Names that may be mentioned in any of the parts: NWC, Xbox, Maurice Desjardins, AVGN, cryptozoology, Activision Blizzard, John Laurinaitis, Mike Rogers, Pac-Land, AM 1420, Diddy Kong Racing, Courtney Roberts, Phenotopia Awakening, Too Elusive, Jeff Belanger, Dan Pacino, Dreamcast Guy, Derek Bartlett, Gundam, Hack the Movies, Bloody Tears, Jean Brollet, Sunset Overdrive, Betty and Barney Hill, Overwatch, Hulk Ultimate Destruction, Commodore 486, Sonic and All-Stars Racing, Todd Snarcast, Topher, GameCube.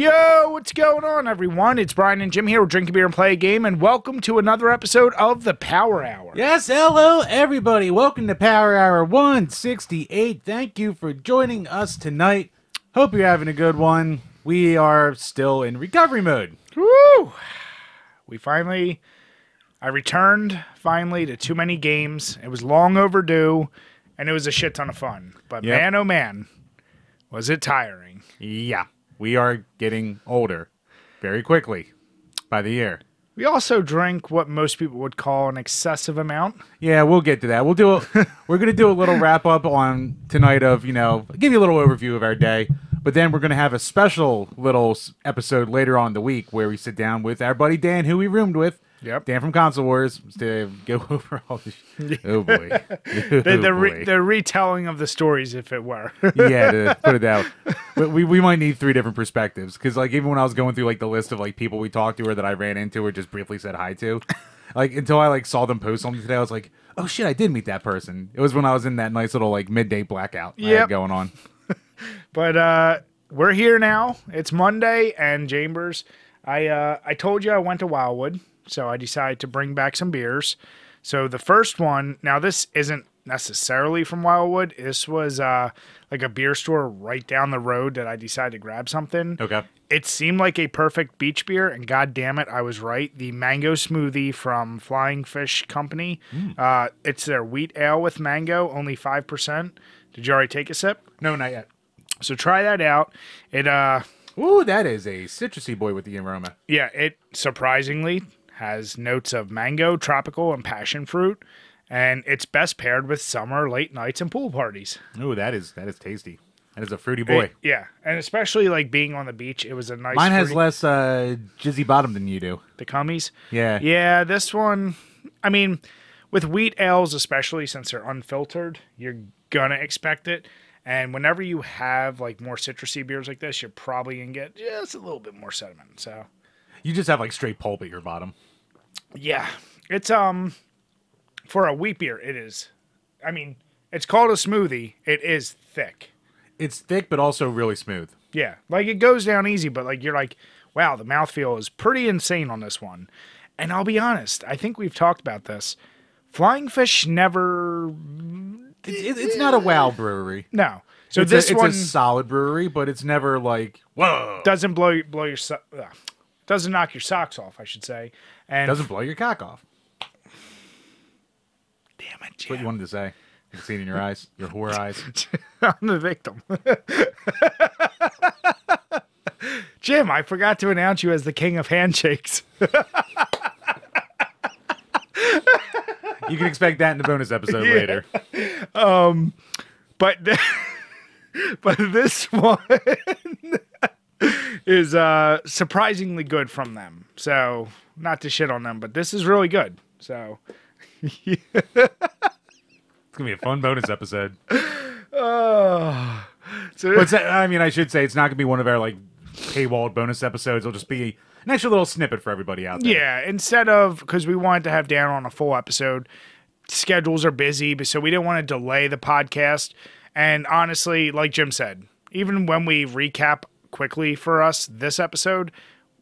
Yo, what's going on, everyone? It's Brian and Jim here. We're drinking beer and play a game, and welcome to another episode of the Power Hour. Yes, hello, everybody. Welcome to Power Hour 168. Thank you for joining us tonight. Hope you're having a good one. We are still in recovery mode. Woo! I returned finally to Too Many Games. It was long overdue, and it was a shit ton of fun. But man, oh man, was it tiring. Yeah. We are getting older very quickly by the year. We also drink what most people would call an excessive amount. Yeah, we'll get to that. We'll do. We're going to do a little wrap up on tonight of, you know, give you a little overview of our day. But then we're going to have a special little episode later on in the week where we sit down with our buddy Dan, who we roomed with. Yep. Dan from Console Wars, to go over all this shit. Oh, boy. The retelling of the stories, if it were. Yeah, to put it out. We might need three different perspectives, because, like, even when I was going through, like, the list of, like, people we talked to or that I ran into or just briefly said hi to, like, until I, like, saw them post something today, I was like, oh, shit, I did meet that person. It was when I was in that nice little, like, midday blackout going on. But we're here now. It's Monday, and Chambers, I told you I went to Wildwood. So I decided to bring back some beers. So the first one, now this isn't necessarily from Wildwood. This was like a beer store right down the road that I decided to grab something. Okay. It seemed like a perfect beach beer, and God damn it, I was right. The mango smoothie from Flying Fish Company. Mm. It's their wheat ale with mango, only 5%. Did you already take a sip? No, not yet. So try that out. It ooh, that is a citrusy boy with the aroma. Yeah, it surprisingly has notes of mango, tropical, and passion fruit, and it's best paired with summer late nights and pool parties. Ooh, that is tasty. That is a fruity boy. Yeah, and especially like being on the beach, it was a nice. Mine has less jizzy bottom than you do. The cummies. Yeah. Yeah, this one. I mean, with wheat ales, especially since they're unfiltered, you're gonna expect it. And whenever you have like more citrusy beers like this, you're probably gonna get just a little bit more sediment. So you just have like straight pulp at your bottom. Yeah, it's for a wheat beer, it is. I mean, it's called a smoothie. It is thick. It's thick, but also really smooth. Yeah, like it goes down easy, but like you're like, wow, the mouthfeel is pretty insane on this one. And I'll be honest, I think we've talked about this. Flying Fish never. It's not a wow brewery. No. So it's it's a solid brewery, but it's never like whoa. Doesn't blow your. Doesn't knock your socks off, I should say. And doesn't blow your cock off. Damn it, Jim. That's what you wanted to say. You can see it in your eyes, your whore eyes. I'm the victim. Jim, I forgot to announce you as the king of handshakes. You can expect that in the bonus episode later. But this one is surprisingly good from them. So, not to shit on them, but this is really good. So, yeah. It's going to be a fun bonus episode. I mean, I should say it's not going to be one of our, like, paywalled bonus episodes. It'll just be an extra little snippet for everybody out there. Yeah, instead of, because we wanted to have Dan on a full episode, schedules are busy, so we didn't want to delay the podcast. And honestly, like Jim said, even when we recap quickly for us this episode,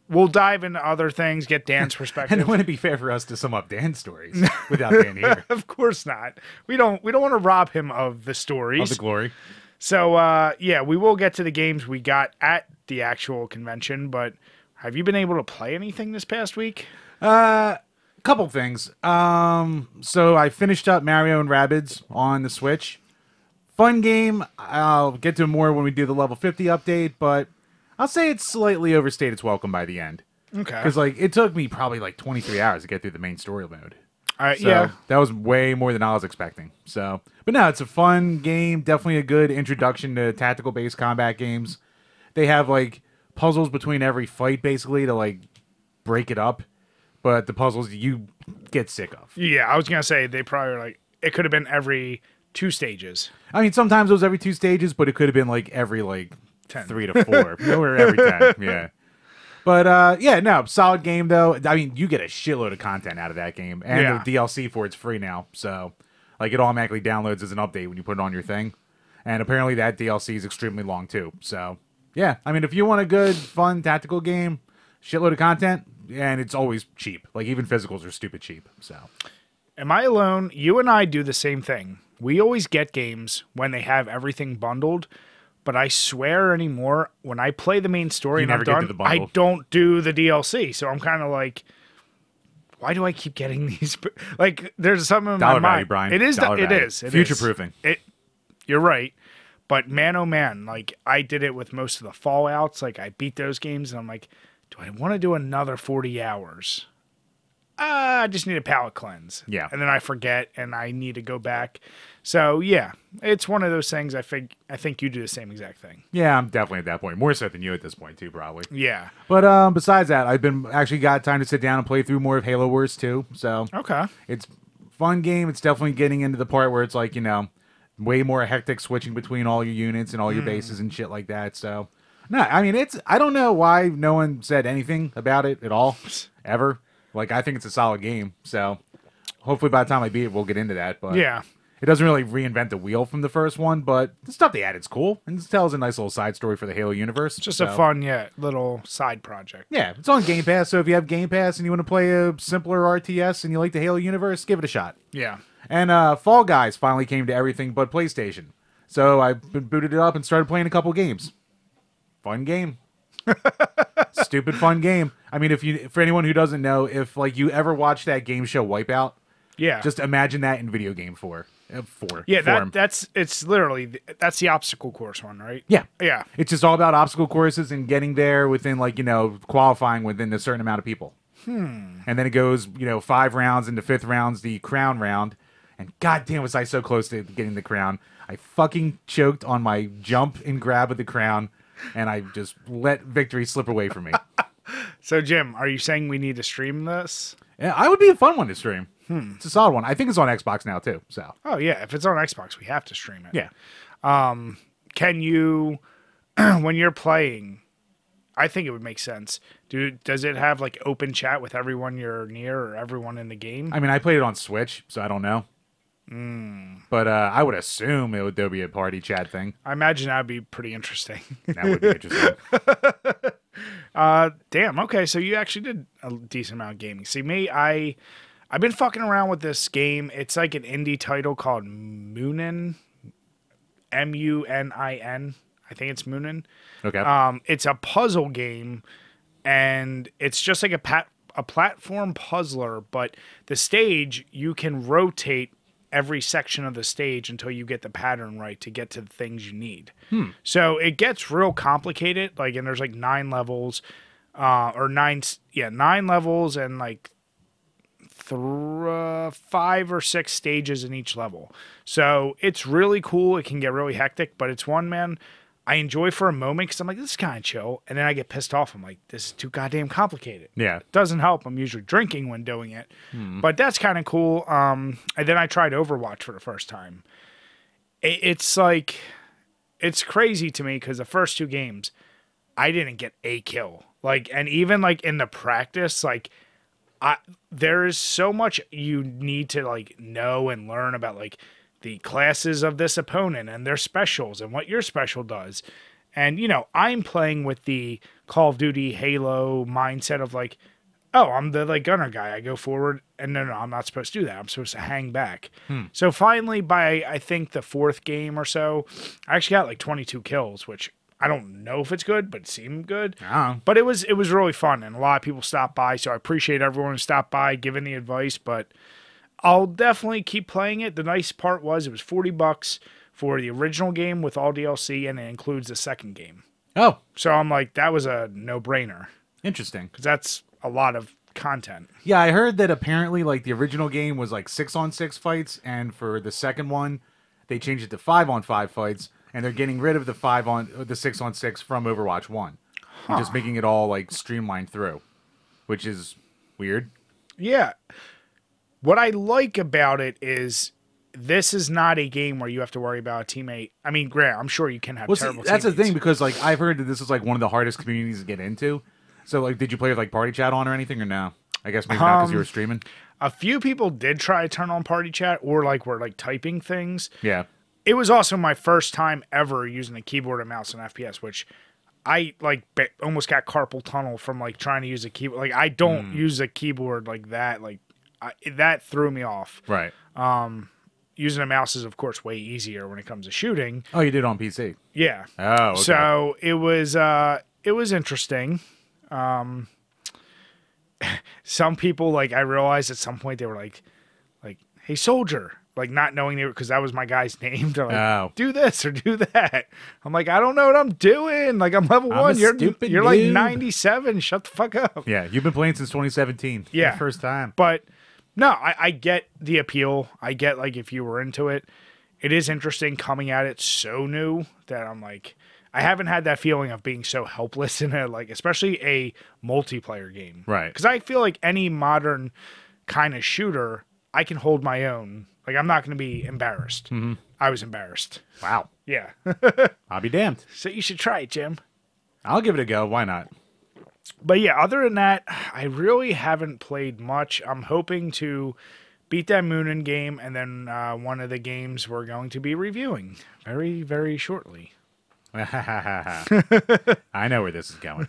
we'll dive into other things, get Dan's perspective. And it wouldn't be fair for us to sum up Dan's stories without Dan here. Of course not. We don't want to rob him of the stories. Of the glory. So yeah, we will get to the games we got at the actual convention, but have you been able to play anything this past week? A couple things. So I finished up Mario and Rabbids on the Switch. Fun game. I'll get to more when we do the level 50 update, but I'll say it's slightly overstayed its welcome by the end. Okay. Because, like, it took me probably, like, 23 hours to get through the main story mode. All right, so yeah. That was way more than I was expecting. So, but no, it's a fun game. Definitely a good introduction to tactical-based combat games. They have, like, puzzles between every fight, basically, to, like, break it up. But the puzzles you get sick of. Yeah, I was going to say, they probably are, like, it could have been every 2 stages. I mean, sometimes it was every 2 stages, but it could have been, like, every, like, 10. 3 to 4. Nowhere every time. Yeah. But, yeah, no, solid game, though. I mean, you get a shitload of content out of that game. And the DLC for it's free now. So, like, it automatically downloads as an update when you put it on your thing. And apparently that DLC is extremely long, too. So, Yeah, I mean, if you want a good, fun, tactical game, shitload of content, and it's always cheap. Like, even physicals are stupid cheap, so. Am I alone? You and I do the same thing. We always get games when they have everything bundled, but I swear anymore, when I play the main story and I'm done, I don't do the DLC, so I'm kind of like... Why do I keep getting these? Like, there's something in my mind. Brian. It is. It is. Future-proofing. You're right. But man, oh man, like, I did it with most of the Fallouts. Like, I beat those games, and I'm like, do I want to do another 40 hours? I just need a palate cleanse. Yeah. And then I forget, and I need to go back. So, yeah, it's one of those things. I think you do the same exact thing. Yeah, I'm definitely at that point. More so than you at this point, too, probably. Yeah. But besides that, I've been actually got time to sit down and play through more of Halo Wars, too. So, okay. It's a fun game. It's definitely getting into the part where it's like, you know, way more hectic switching between all your units and all your bases and shit like that. So, no, I mean, it's, I don't know why no one said anything about it at all, ever. Like, I think it's a solid game, so hopefully by the time I beat it, we'll get into that. But yeah, it doesn't really reinvent the wheel from the first one, but the stuff they added's cool, and it tells a nice little side story for the Halo universe. Just a fun, little side project. Yeah, it's on Game Pass, so if you have Game Pass and you want to play a simpler RTS and you like the Halo universe, give it a shot. Yeah. And Fall Guys finally came to everything but PlayStation, so I booted it up and started playing a couple games. Fun game. Stupid fun game. I mean, for anyone who doesn't know, if like you ever watched that game show Wipeout, yeah, just imagine that in video game form. That's the obstacle course one, right? Yeah, yeah. It's just all about obstacle courses and getting there within like, you know, qualifying within a certain amount of people. And then it goes, you know, 5 rounds, and the 5th round's the crown round. And goddamn, was I so close to getting the crown! I fucking choked on my jump and grab of the crown. And I just let victory slip away from me. So, Jim, are you saying we need to stream this? Yeah, I would be a fun one to stream. It's a solid one. I think it's on Xbox now, too. So. Oh, yeah. If it's on Xbox, we have to stream it. Yeah. Can you, when you're playing, I think it would make sense. Does it have, like, open chat with everyone you're near or everyone in the game? I mean, I played it on Switch, so I don't know. But I would assume there'd be a party chat thing. I imagine that'd be pretty interesting. That would be interesting. Damn. Okay, so you actually did a decent amount of gaming. See, me, I've been fucking around with this game. It's like an indie title called Moonin, Munin. I think it's Moonin. Okay. It's a puzzle game, and it's just like a platform puzzler. But the stage you can rotate every section of the stage until you get the pattern right to get to the things you need. So it gets real complicated. Like, and there's like 9 levels, or 9 levels and like 5 or 6 stages in each level. So it's really cool. It can get really hectic, but it's one, man, I enjoy for a moment because I'm like, this is kind of chill. And then I get pissed off. I'm like, this is too goddamn complicated. Yeah. It doesn't help. I'm usually drinking when doing it. But that's kind of cool. And then I tried Overwatch for the first time. It's like, it's crazy to me because the first 2 games, I didn't get a kill. Like, and even like in the practice, like, there is so much you need to like know and learn about, like, the classes of this opponent and their specials and what your special does. And, you know, I'm playing with the Call of Duty Halo mindset of like, oh, I'm the like gunner guy. I go forward, and no, I'm not supposed to do that. I'm supposed to hang back. So finally, by I think the 4th game or so, I actually got like 22 kills, which I don't know if it's good, but it seemed good. But it was really fun, and a lot of people stopped by. So I appreciate everyone who stopped by, giving the advice, but I'll definitely keep playing it. The nice part was it was $40 for the original game with all DLC, and it includes the 2nd game. Oh. So I'm like, that was a no-brainer. Interesting. Because that's a lot of content. Yeah, I heard that apparently like the original game was like 6-on-6 fights, and for the 2nd one, they changed it to 5-on-5 fights, and they're getting rid of the 6-on-6 from Overwatch 1. Huh. And just making it all like streamlined through, which is weird. Yeah. What I like about it is this is not a game where you have to worry about a teammate. I mean, Grant, I'm sure you can have terrible teammates. That's the thing, because like I've heard that this is like one of the hardest communities to get into. So like, did you play with like party chat on or anything, or no? I guess maybe not because you were streaming. A few people did try to turn on party chat, or like were like typing things. Yeah. It was also my first time ever using a keyboard and mouse in FPS, which I like almost got carpal tunnel from like trying to use a keyboard. Like I don't use a keyboard like that. Like that threw me off. Right. Using a mouse is of course way easier when it comes to shooting. Oh, you did on PC. Yeah. Oh. Okay. So it was interesting. Some people like I realized at some point they were like hey soldier. Like not knowing they were, because that was my guy's name. They're like, oh. Do this or do that. I'm like, I don't know what I'm doing. Like I'm level one. You're like 97. Shut the fuck up. Yeah, you've been playing since 2017. Yeah, the first time. But no, I get the appeal. I get like if you were into it, it is interesting coming at it so new that I'm like, I haven't had that feeling of being so helpless in a like, especially a multiplayer game. Right. Because I feel like any modern kind of shooter, I can hold my own. Like, I'm not going to be embarrassed. Mm-hmm. I was embarrassed. Wow. Yeah. I'll be damned. So you should try it, Jim. I'll give it a go. Why not? But yeah, other than that, I really haven't played much. I'm hoping to beat that Moonin game and then one of the games we're going to be reviewing very, very shortly. I know where this is going.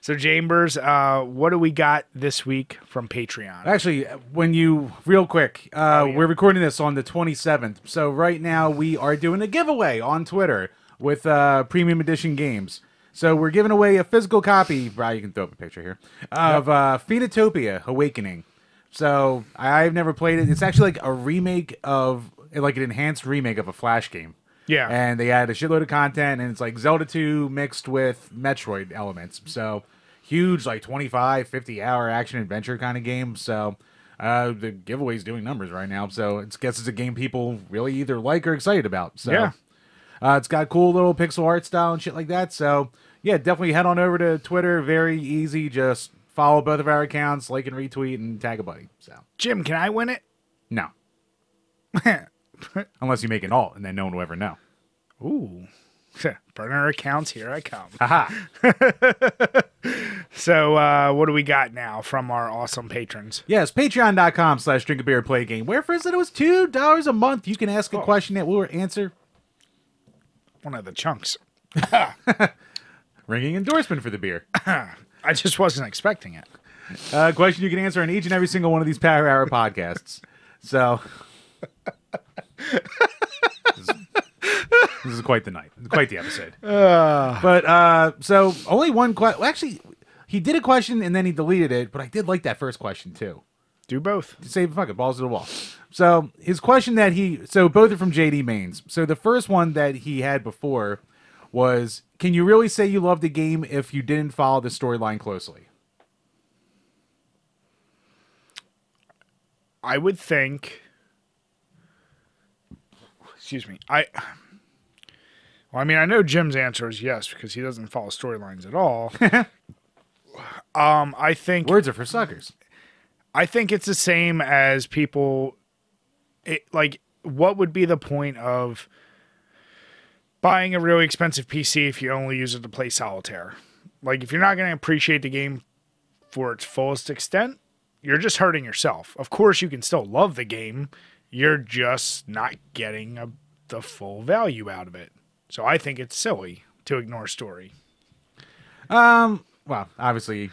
So Chambers, what do we got this week from Patreon? Actually, when you real quick, we're recording this on the 27th. So right now we are doing a giveaway on Twitter with Premium Edition Games. So we're giving away a physical copy. Brian, you can throw up a picture here of Phenotopia Awakening. So I've never played it. It's actually like a remake of like an enhanced remake of a Flash game. Yeah. And they added a shitload of content, and it's like Zelda 2 mixed with Metroid elements. So, huge, like 25, 50-hour action-adventure kind of game. So, the giveaway's doing numbers right now. So, I guess it's a game people really either like or excited about. So, yeah. It's got cool little pixel art style and shit like that. So, yeah, definitely head on over to Twitter. Very easy. Just follow both of our accounts, like and retweet, and tag a buddy. So, Jim, can I win it? No. Unless you make an alt, and then no one will ever know. Ooh. Burner accounts, here I come. Haha. So, what do we got now from our awesome patrons? Yes, patreon.com/drinkabreerplaygame, where for instance it was $2 a month. You can ask a question that we'll answer. One of the chunks. Ringing endorsement for the beer. I just wasn't expecting it. Question you can answer on each and every single one of these Power Hour podcasts. So... This is quite the night, quite the episode. But so only one question. Well, actually, he did a question and then he deleted it. But I did like that first question too. Do both. Save fucking balls to the wall. So his question that he both are from JD Maines. So the first one that he had before was, can you really say you loved the game if you didn't follow the storyline closely? I would think. Excuse me. Well, I mean, I know Jim's answer is yes because he doesn't follow storylines at all. I think words are for suckers. I think it's the same as people. Like, what would be the point of buying a really expensive PC if you only use it to play solitaire? Like, if you're not going to appreciate the game for its fullest extent, you're just hurting yourself. Of course, you can still love the game. You're just not getting the full value out of it. So I think it's silly to ignore story. Well, obviously,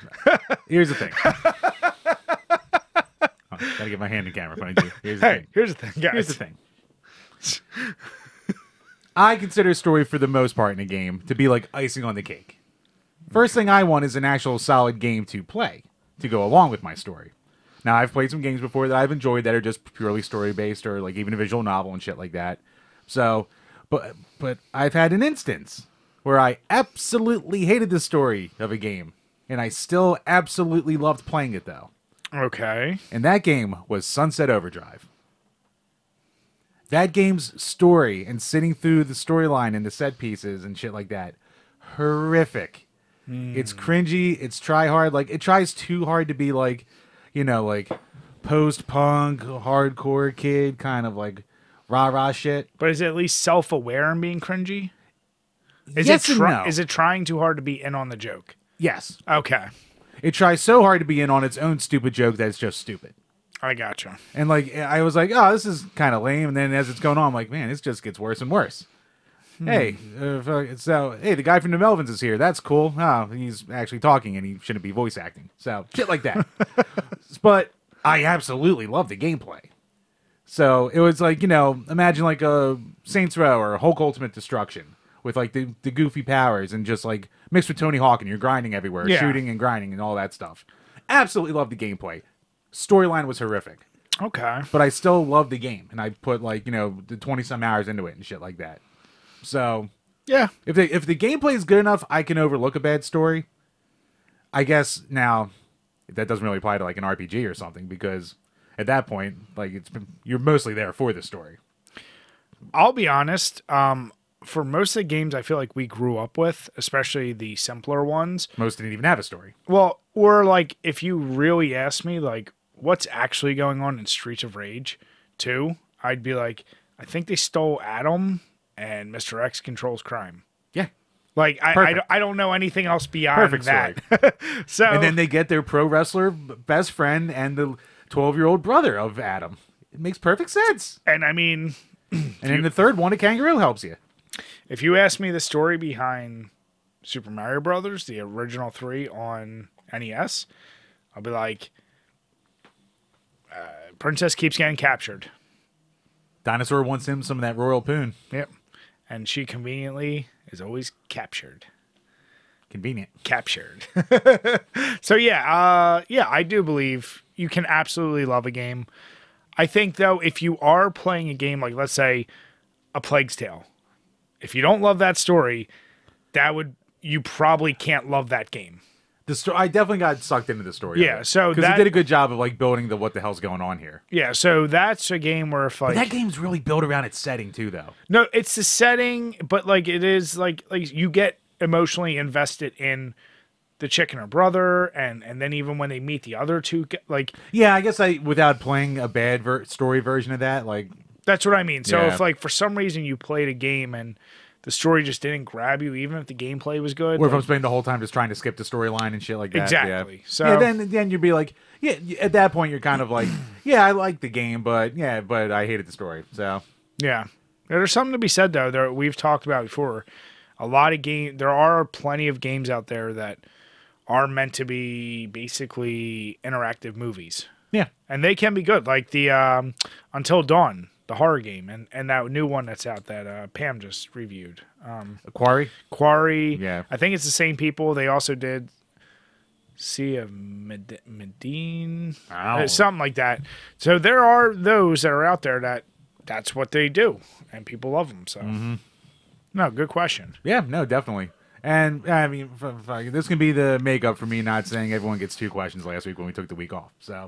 here's the thing. Oh, gotta get my hand in camera when I do. Here's the thing, guys. I consider story for the most part in a game to be like icing on the cake. First thing I want is an actual solid game to play to go along with my story. Now, I've played some games before that I've enjoyed that are just purely story-based or, like, even a visual novel and shit like that. So, but I've had an instance where I absolutely hated the story of a game, and I still absolutely loved playing it, though. Okay. And that game was Sunset Overdrive. That game's story and sitting through the storyline and the set pieces and shit like that, horrific. It's cringy. It's try-hard. Like, it tries too hard to be, like... You know, like post-punk, hardcore kid, kind of like rah-rah shit. But is it at least self-aware and being cringy? Yes and no. Is it trying too hard to be in on the joke? Yes. Okay. It tries so hard to be in on its own stupid joke that it's just stupid. I gotcha. And like, I was like, oh, this is kind of lame. And then as it's going on, I'm like, man, this just gets worse and worse. Hey, hey, the guy from the Melvins is here. That's cool. Oh, he's actually talking and he shouldn't be voice acting. So shit like that. But I absolutely love the gameplay. So it was like, you know, imagine like a Saints Row or Hulk Ultimate Destruction with like the goofy powers and just like mixed with Tony Hawk and you're grinding everywhere, shooting and grinding and all that stuff. Absolutely love the gameplay. Storyline was horrific. Okay. But I still love the game and I put like, you know, the 20 some hours into it and shit like that. So yeah, if the gameplay is good enough, I can overlook a bad story. I guess now that doesn't really apply to like an RPG or something because at that point, like you're mostly there for the story. I'll be honest. For most of the games, I feel like we grew up with, especially the simpler ones, most didn't even have a story. Well, or like if you really ask me, like what's actually going on in Streets of Rage 2, I'd be like, I think they stole Adam, and Mr. X controls crime. Yeah, like I don't know anything else beyond that. So and then they get their pro wrestler best friend and the 12-year-old brother of Adam. It makes perfect sense. And I mean, and in the third one, a kangaroo helps you. If you ask me the story behind Super Mario Brothers, the original 3 on NES, I'll be like, Princess keeps getting captured. Dinosaur wants him some of that royal poon. Yep. And she conveniently is always captured. Convenient. Captured. So, yeah, I do believe you can absolutely love a game. I think, though, if you are playing a game like, let's say, A Plague's Tale, if you don't love that story, you probably can't love that game. I definitely got sucked into the story. Yeah, so because they did a good job of like building the what the hell's going on here. Yeah, so that's a game where if like that game's really built around its setting too, though. No, it's the setting, but like it is like you get emotionally invested in the chick and her brother, and then even when they meet the other two, like yeah, I guess without playing a bad story version of that, like that's what I mean. So if like for some reason you played a game and the story just didn't grab you, even if the gameplay was good. Or if I'm spending the whole time just trying to skip the storyline and shit like that. Exactly. Yeah. So yeah, then you'd be like, yeah. At that point, you're kind of like, yeah, I like the game, but I hated the story. So yeah, there's something to be said though. We've talked about before. A lot of there are plenty of games out there that are meant to be basically interactive movies. Yeah, and they can be good, like the Until Dawn. The horror game, and that new one that's out that Pam just reviewed. A Quarry? Quarry. Yeah. I think it's the same people. They also did Sea of Medine. Something like that. So there are those that are out there that's what they do, and people love them. So, No, good question. Yeah, no, definitely. And, I mean, this can be the makeup for me not saying everyone gets 2 questions last week when we took the week off. So,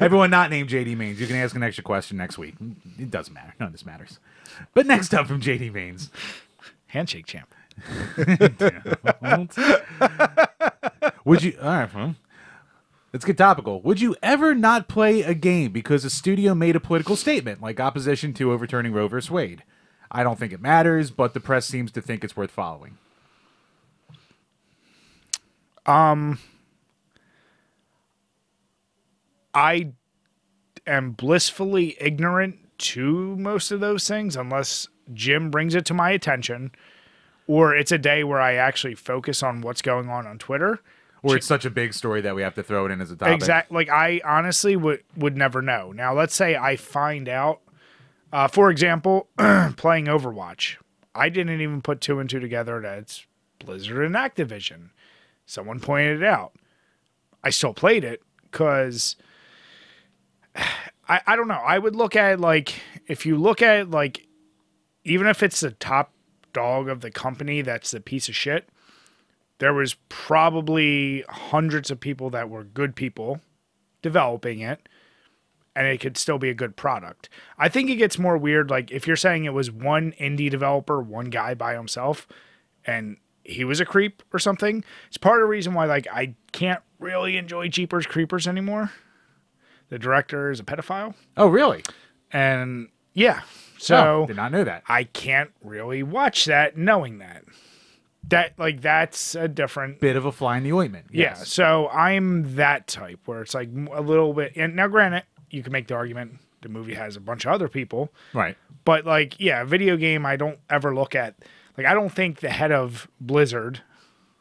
everyone not named JD Maines, you can ask an extra question next week. It doesn't matter. None of this matters. But next up from JD Maines. Handshake champ. Would you... All right, well, let's get topical. Would you ever not play a game because a studio made a political statement, like opposition to overturning Roe v. Wade? I don't think it matters, but the press seems to think it's worth following. I am blissfully ignorant to most of those things unless Jim brings it to my attention, or it's a day where I actually focus on what's going on Twitter. Or it's such a big story that we have to throw it in as a topic. Exactly. Like, I honestly would never know. Now, let's say I find out, for example, playing Overwatch. I didn't even put 2 and 2 together that it's Blizzard and Activision. Someone pointed it out. I still played it because I don't know. I would look at it like, if you look at it like, even if it's the top dog of the company that's a piece of shit, there was probably hundreds of people that were good people developing it, and it could still be a good product. I think it gets more weird. Like, if you're saying it was one indie developer, one guy by himself, and he was a creep or something. It's part of the reason why, like, I can't really enjoy Jeepers Creepers anymore. The director is a pedophile. Oh, really? And yeah, so did not know that. I can't really watch that, knowing that. That, like, that's a different bit of a fly in the ointment. Yes. Yeah, so I'm that type where it's like a little bit. And now, granted, you can make the argument the movie has a bunch of other people, right? But like, yeah, video game, I don't ever look at. Like, I don't think the head of Blizzard,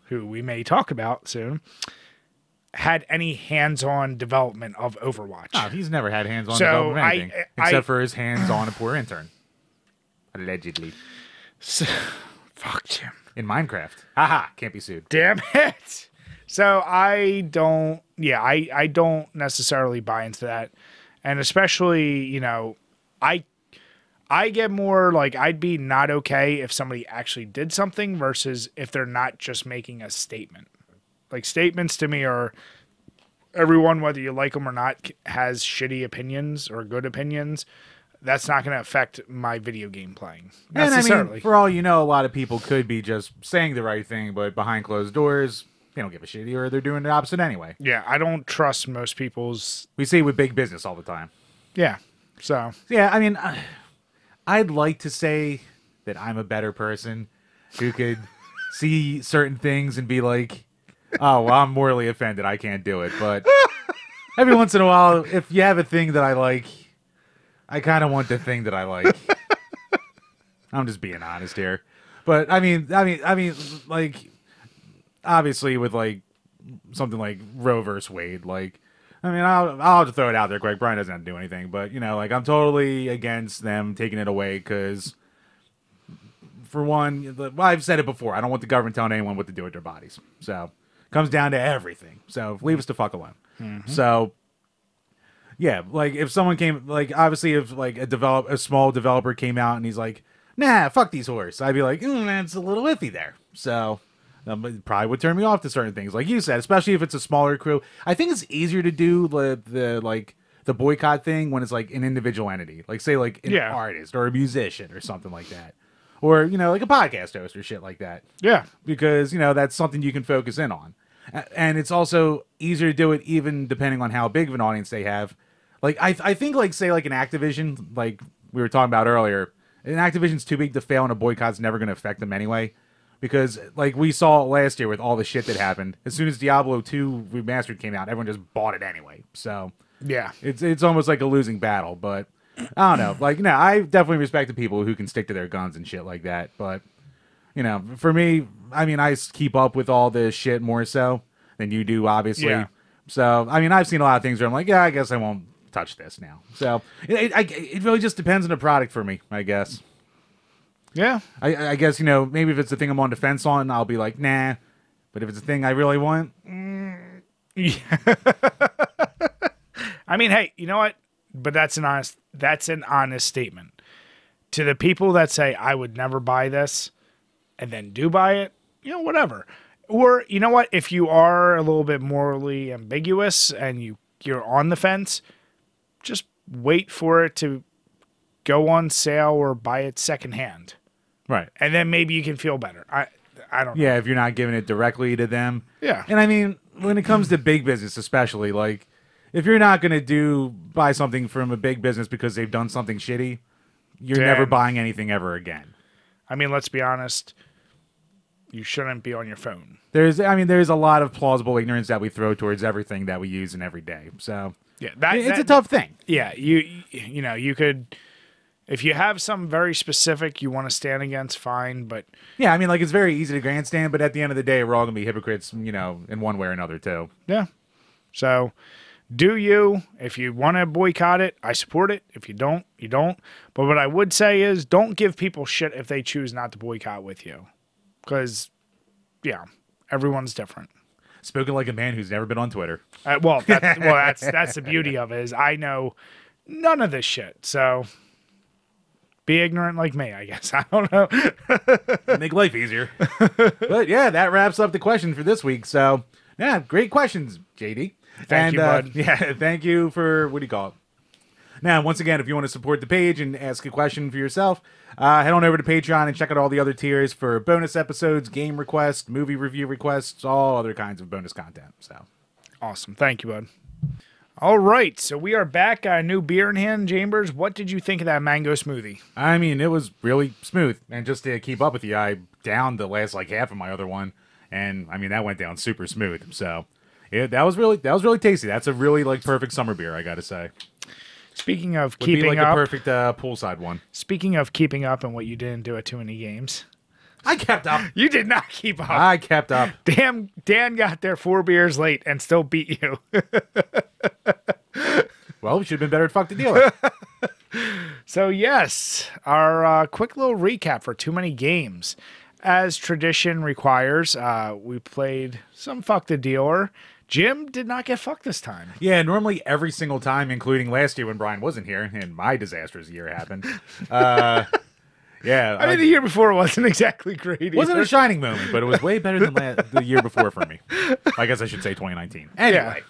who we may talk about soon, had any hands-on development of Overwatch. No, he's never had hands-on development of anything, except for his hands-on a poor intern. Allegedly. So, fuck, Jim. In Minecraft. Haha, can't be sued. Damn it. So I don't necessarily buy into that. And especially, you know, I get more like I'd be not okay if somebody actually did something versus if they're not just making a statement. Like, statements to me are everyone, whether you like them or not, has shitty opinions or good opinions. That's not going to affect my video game playing. Necessarily. And I mean, for all you know, a lot of people could be just saying the right thing, but behind closed doors, they don't give a shit, or they're doing the opposite anyway. Yeah, I don't trust most people's... We see it with big business all the time. Yeah, so... Yeah, I mean... I'd like to say that I'm a better person who could see certain things and be like, oh, well, I'm morally offended. I can't do it. But every once in a while, if you have a thing that I like, I kind of want the thing that I like. I'm just being honest here. But I mean, like, obviously with like something like Roe versus Wade, like, I mean, I'll just throw it out there quick. Brian doesn't have to do anything, but, you know, like, I'm totally against them taking it away because, for one, I've said it before. I don't want the government telling anyone what to do with their bodies. So, it comes down to everything. So, leave us the fuck alone. Mm-hmm. So, yeah, like, if someone came, like, obviously if, like, a small developer came out and he's like, nah, fuck these whores, I'd be like, that's a little iffy there. So... It probably would turn me off to certain things, like you said, especially if it's a smaller crew. I think it's easier to do the boycott thing when it's like an individual entity, like say like an artist or a musician or something like that, or, you know, like a podcast host or shit like that. Yeah, because, you know, that's something you can focus in on, and it's also easier to do it even depending on how big of an audience they have. Like I think like say like an Activision, like we were talking about earlier, an Activision's too big to fail, and a boycott's never going to affect them anyway. Because, like, we saw last year with all the shit that happened, as soon as Diablo 2 Remastered came out, everyone just bought it anyway. So, yeah, it's almost like a losing battle. But, I don't know. Like, no, I definitely respect the people who can stick to their guns and shit like that. But, you know, for me, I mean, I keep up with all this shit more so than you do, obviously. Yeah. So, I mean, I've seen a lot of things where I'm like, yeah, I guess I won't touch this now. So, it really just depends on the product for me, I guess. Yeah, I guess, you know, maybe if it's a thing I'm on defense on, I'll be like, nah. But if it's a thing I really want, yeah. I mean, hey, you know what? But that's an honest statement to the people that say I would never buy this, and then do buy it. You know, whatever. Or, you know what? If you are a little bit morally ambiguous and you're on the fence, just wait for it to go on sale or buy it secondhand. Right. And then maybe you can feel better. I don't know. Yeah, if you're not giving it directly to them. Yeah. And I mean, when it comes to big business especially, like, if you're not going to buy something from a big business because they've done something shitty, you're never buying anything ever again. I mean, let's be honest. You shouldn't be on your phone. There's a lot of plausible ignorance that we throw towards everything that we use in every day. So, yeah, it's a tough thing. Yeah, you know, you could... If you have something very specific you want to stand against, fine, but... Yeah, I mean, like, it's very easy to grandstand, but at the end of the day, we're all going to be hypocrites, you know, in one way or another, too. Yeah. So, do you. If you want to boycott it, I support it. If you don't, you don't. But what I would say is, don't give people shit if they choose not to boycott with you. Because, yeah, everyone's different. Spoken like a man who's never been on Twitter. That's the beauty of it, is I know none of this shit, so... Be ignorant like me, I guess. I don't know. Make life easier. But yeah, that wraps up the question for this week. So yeah, great questions, JD. Thank you, bud. Yeah, thank you for, what do you call it? Now, once again, if you want to support the page and ask a question for yourself, head on over to Patreon and check out all the other tiers for bonus episodes, game requests, movie review requests, all other kinds of bonus content. So awesome. Thank you, bud. All right, so we are back. Got a new beer in hand. Chambers, what did you think of that mango smoothie? I mean, it was really smooth. And just to keep up with you, I downed the last like half of my other one, and I mean that went down super smooth. So that was really tasty. That's a really like perfect summer beer, I got to say. Speaking of keeping up, would be like the perfect poolside one. Speaking of keeping up and what you didn't do at Too Many Games. I kept up. You did not keep up. I kept up. Damn, Dan got there 4 beers late and still beat you. Well, we should have been better at Fuck the Dealer. So, yes, our quick little recap for Too Many Games. As tradition requires, we played some Fuck the Dealer. Jim did not get fucked this time. Yeah, normally every single time, including last year when Brian wasn't here, and my disastrous year happened. Yeah. I mean, the year before wasn't exactly great either. Wasn't a shining moment, but it was way better than the year before for me. I guess I should say 2019. Anyway.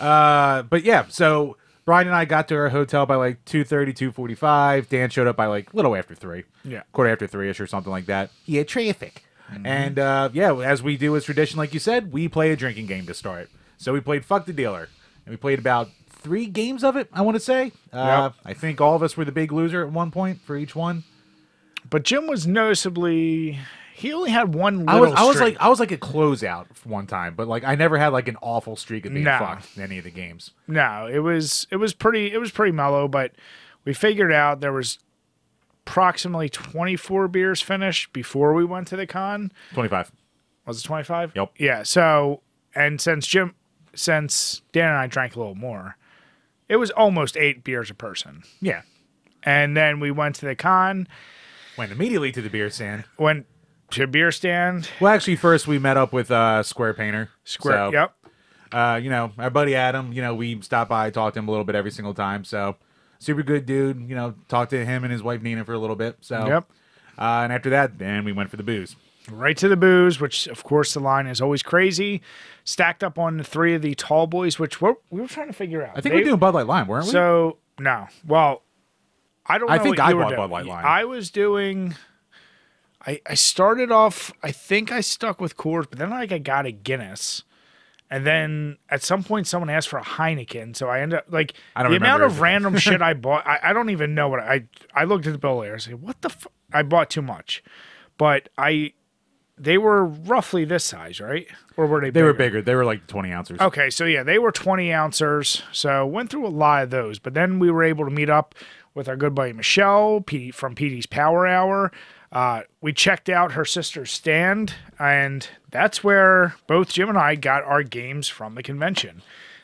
Yeah. But yeah, so Brian and I got to our hotel by like 2:30, 2:45. Dan showed up by like little after 3. Yeah. Quarter after 3-ish or something like that. Yeah, traffic. Mm-hmm. And yeah, as we do as tradition, like you said, we play a drinking game to start. So we played Fuck the Dealer. And we played about 3 games of it, I want to say. Yep. I think all of us were the big loser at one point for each one. But Jim was noticeably... He only had one little streak. I was like a closeout one time, but like I never had like an awful streak of being fucked in any of the games. No, it was pretty mellow, but we figured out there was approximately 24 beers finished before we went to the con. 25. Was it 25? Yep. Yeah, so and since Dan and I drank a little more, it was almost 8 beers a person. Yeah. And then we went to the con. Went immediately to the beer stand. Went to beer stand. Well, actually, first we met up with Square Painter. So, yep. You know, our buddy Adam, you know, we stopped by, talked to him a little bit every single time. So, super good dude. You know, talked to him and his wife Nina for a little bit. So, yep. And after that, then we went for the booze. Right to the booze, which, of course, the line is always crazy. Stacked up on 3 of the tall boys, which we were trying to figure out. I think we were doing Bud Light Lime, weren't we? So, no. Well, I don't know. I think I bought Bud Light Lime. I was doing... I started off, I think I stuck with Coors, but then like I got a Guinness. And then at some point someone asked for a Heineken, so I ended up like I don't the amount of random shit I bought. I don't even know what I looked at the bill later. I was like, what the fuck? I bought too much. But they were roughly this size, right? Or were they bigger? They were bigger. They were like 20 ounces. Okay, so yeah, they were 20 ounces. So went through a lot of those, but then we were able to meet up with our good buddy Michelle from PD's Power Hour. We checked out her sister's stand, and that's where both Jim and I got our games from the convention.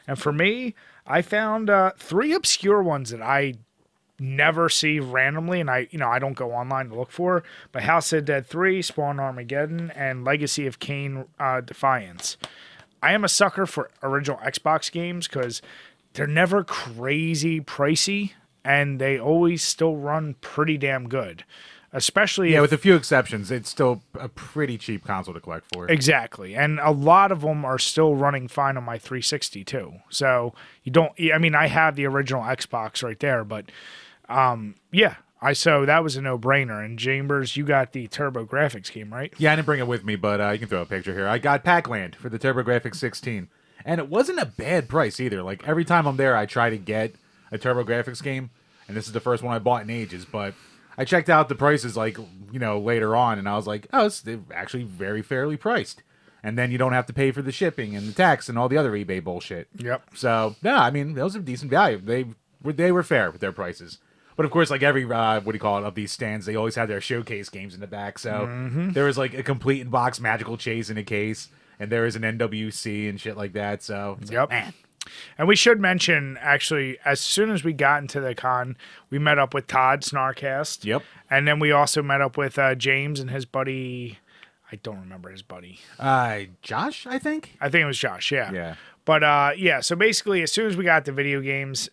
And for me, I found 3 obscure ones that I never see randomly, and I don't go online to look for. But House of Dead 3, Spawn Armageddon, and Legacy of Kain Defiance. I am a sucker for original Xbox games because they're never crazy pricey, and they always still run pretty damn good. Especially with a few exceptions, it's still a pretty cheap console to collect for. Exactly, and a lot of them are still running fine on my 360 too. So I have the original Xbox right there, but so that was a no-brainer. And Chambers, you got the TurboGrafx game, right? Yeah, I didn't bring it with me, but you can throw a picture here. I got Pac-Land for the TurboGrafx 16, and it wasn't a bad price either. Like every time I'm there, I try to get a TurboGrafx game, and this is the first one I bought in ages, but. I checked out the prices, like, you know, later on, and I was like, oh, it's actually very fairly priced. And then you don't have to pay for the shipping and the tax and all the other eBay bullshit. Yep. So, no, I mean, that was a decent value. They were fair with their prices. But, of course, like every, of these stands, they always had their showcase games in the back. So There was, like, a complete in-box Magical Chase in a case, and there was an NWC and shit like that. So, it's like, man. And we should mention, actually, as soon as we got into the con, we met up with Todd Snarcast. Yep. And then we also met up with James and his buddy. I don't remember his buddy. Josh, I think? I think it was Josh, yeah. Yeah. But, so basically, as soon as we got to video games,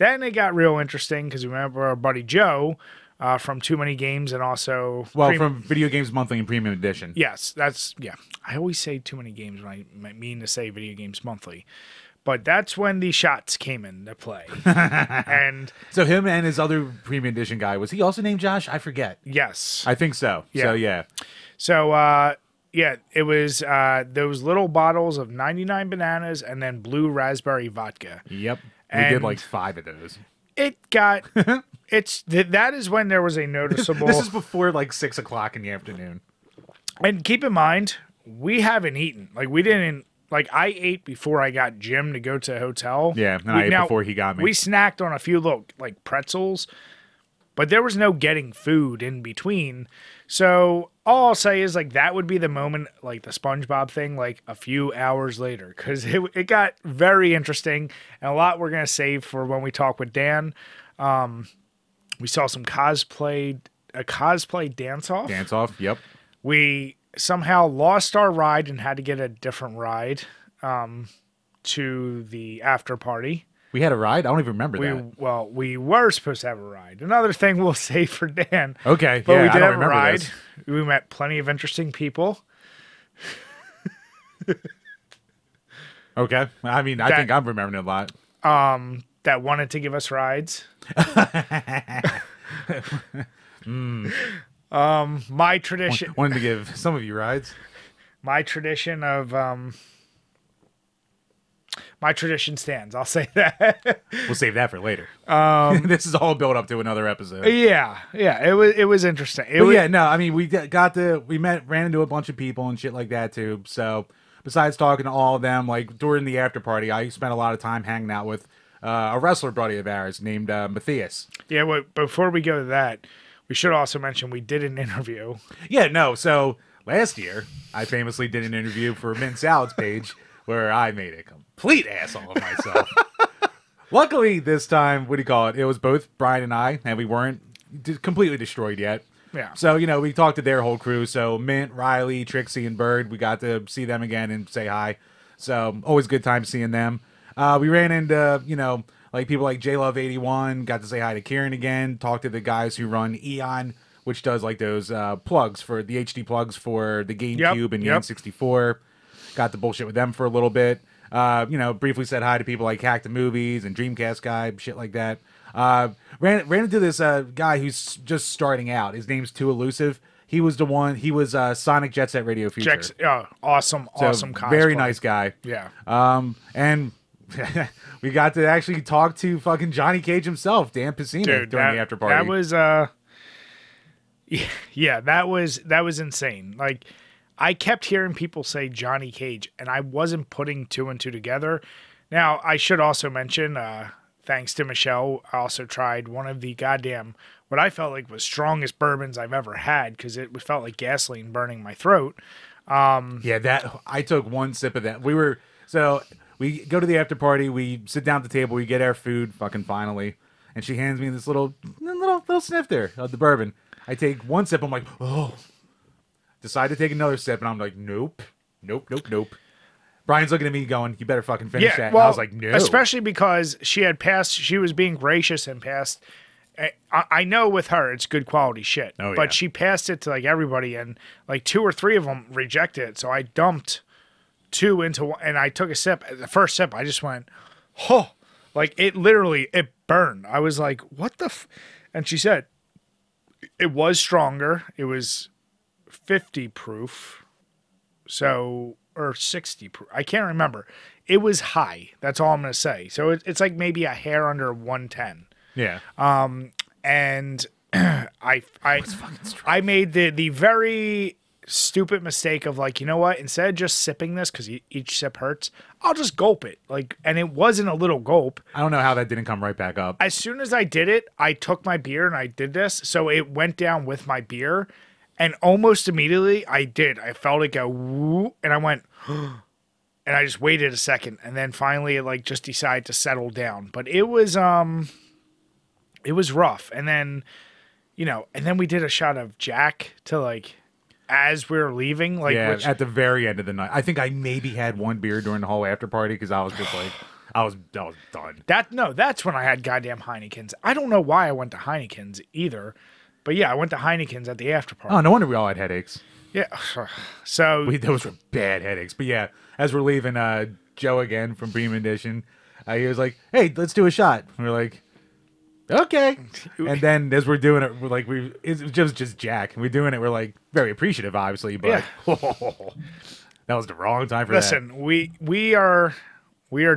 then it got real interesting because we remember our buddy Joe from Too Many Games and also... Well, from Video Games Monthly and Premium Edition. Yes, that's... Yeah. I always say Too Many Games when I mean to say Video Games Monthly. But that's when the shots came into play. And so him and his other Premium Edition guy, was he also named Josh? I forget. Yes. I think so. Yeah. So, yeah. So, it was those little bottles of 99 bananas and then blue raspberry vodka. Yep. And we did like 5 of those. It got... that is when there was a noticeable... This is before like 6 o'clock in the afternoon. And keep in mind, we haven't eaten. Like, we didn't... Like, I ate before I got Jim to go to a hotel. Yeah, and I ate before he got me. We snacked on a few little, like, pretzels, but there was no getting food in between. So all I'll say is, like, that would be the moment, like the SpongeBob thing, like a few hours later, because it got very interesting, and a lot we're going to save for when we talk with Dan. We saw some cosplay dance-off. Dance-off, yep. We somehow lost our ride and had to get a different ride to the after party. We had a ride? I don't even remember that. Well, we were supposed to have a ride. Another thing we'll save for Dan. Okay, but yeah, we did have a ride. We met plenty of interesting people. Okay. I mean, I think I'm remembering a lot. That wanted to give us rides. My tradition... Wanted to give some of you rides. My tradition of... My tradition stands. I'll say that. We'll save that for later. This is all built up to another episode. Yeah. It was interesting. We ran into a bunch of people and shit like that too. So besides talking to all of them, like during the after party, I spent a lot of time hanging out with a wrestler buddy of ours named Matthias. Yeah. Well, before we go to that, we should also mention we did an interview. Yeah. No. So last year, I famously did an interview for Mint Salad's page. Where I made a complete asshole of myself. Luckily, this time, it was both Brian and I, and we weren't completely destroyed yet. Yeah. So, we talked to their whole crew. So, Mint, Riley, Trixie, and Bird, we got to see them again and say hi. So, always good time seeing them. We ran into, people like JLove81, got to say hi to Kieran again, talked to the guys who run Eon, which does, those plugs for the HD plugs for the GameCube and N64. Got to bullshit with them for a little bit. Briefly said hi to people like Hack the Movies and Dreamcast Guy, shit like that. Ran into this guy who's just starting out. His name's Too Elusive. He was the one. He was Sonic Jet Set Radio Future. Awesome cosplay. Very nice guy. Yeah. And we got to actually talk to fucking Johnny Cage himself, Dan Pacino, during the after party. That was that was insane. Like. I kept hearing people say Johnny Cage, and I wasn't putting two and two together. Now, I should also mention, thanks to Michelle, I also tried one of the goddamn, what I felt like was strongest bourbons I've ever had, because it felt like gasoline burning my throat. I took one sip of that. We go to the after party, we sit down at the table, we get our food, fucking finally, and she hands me this little sniff there of the bourbon. I take one sip, I'm like, oh... Decide to take another sip, and I'm like, nope. Brian's looking at me going, you better fucking finish that. Well, and I was like, no. Especially because she was being gracious and passed. I know with her, it's good quality shit. Oh, but she passed it to everybody, and two or three of them rejected it. So I dumped two into one, and I took a sip. The first sip, I just went, oh. It burned. I was like, what the f-? And she said, it was stronger. It was... 50 proof, or 60 proof. I can't remember. It was high. That's all I'm going to say. So it's maybe a hair under 110. Yeah. And I made the very stupid mistake of instead of just sipping this, because each sip hurts, I'll just gulp it. And it wasn't a little gulp. I don't know how that didn't come right back up. As soon as I did it, I took my beer and I did this. So it went down with my beer. And almost immediately, I felt it go, woo, and I went, and I just waited a second, and then finally it just decided to settle down. But it was rough. And then, we did a shot of Jack to as we were leaving, at the very end of the night. I think I maybe had one beer during the whole after party because I was just I was done. That's when I had goddamn Heineken's. I don't know why I went to Heineken's either. But yeah, I went to Heineken's at the after party. Oh, no wonder we all had headaches. Yeah. So... those were bad headaches. But yeah, as we're leaving, Joe again from Premium Edition, he was like, hey, let's do a shot. And we're like, okay. And then as we're doing it, it was just Jack. And we're doing it, we're very appreciative, obviously. But yeah. That was the wrong time for that. Listen, we are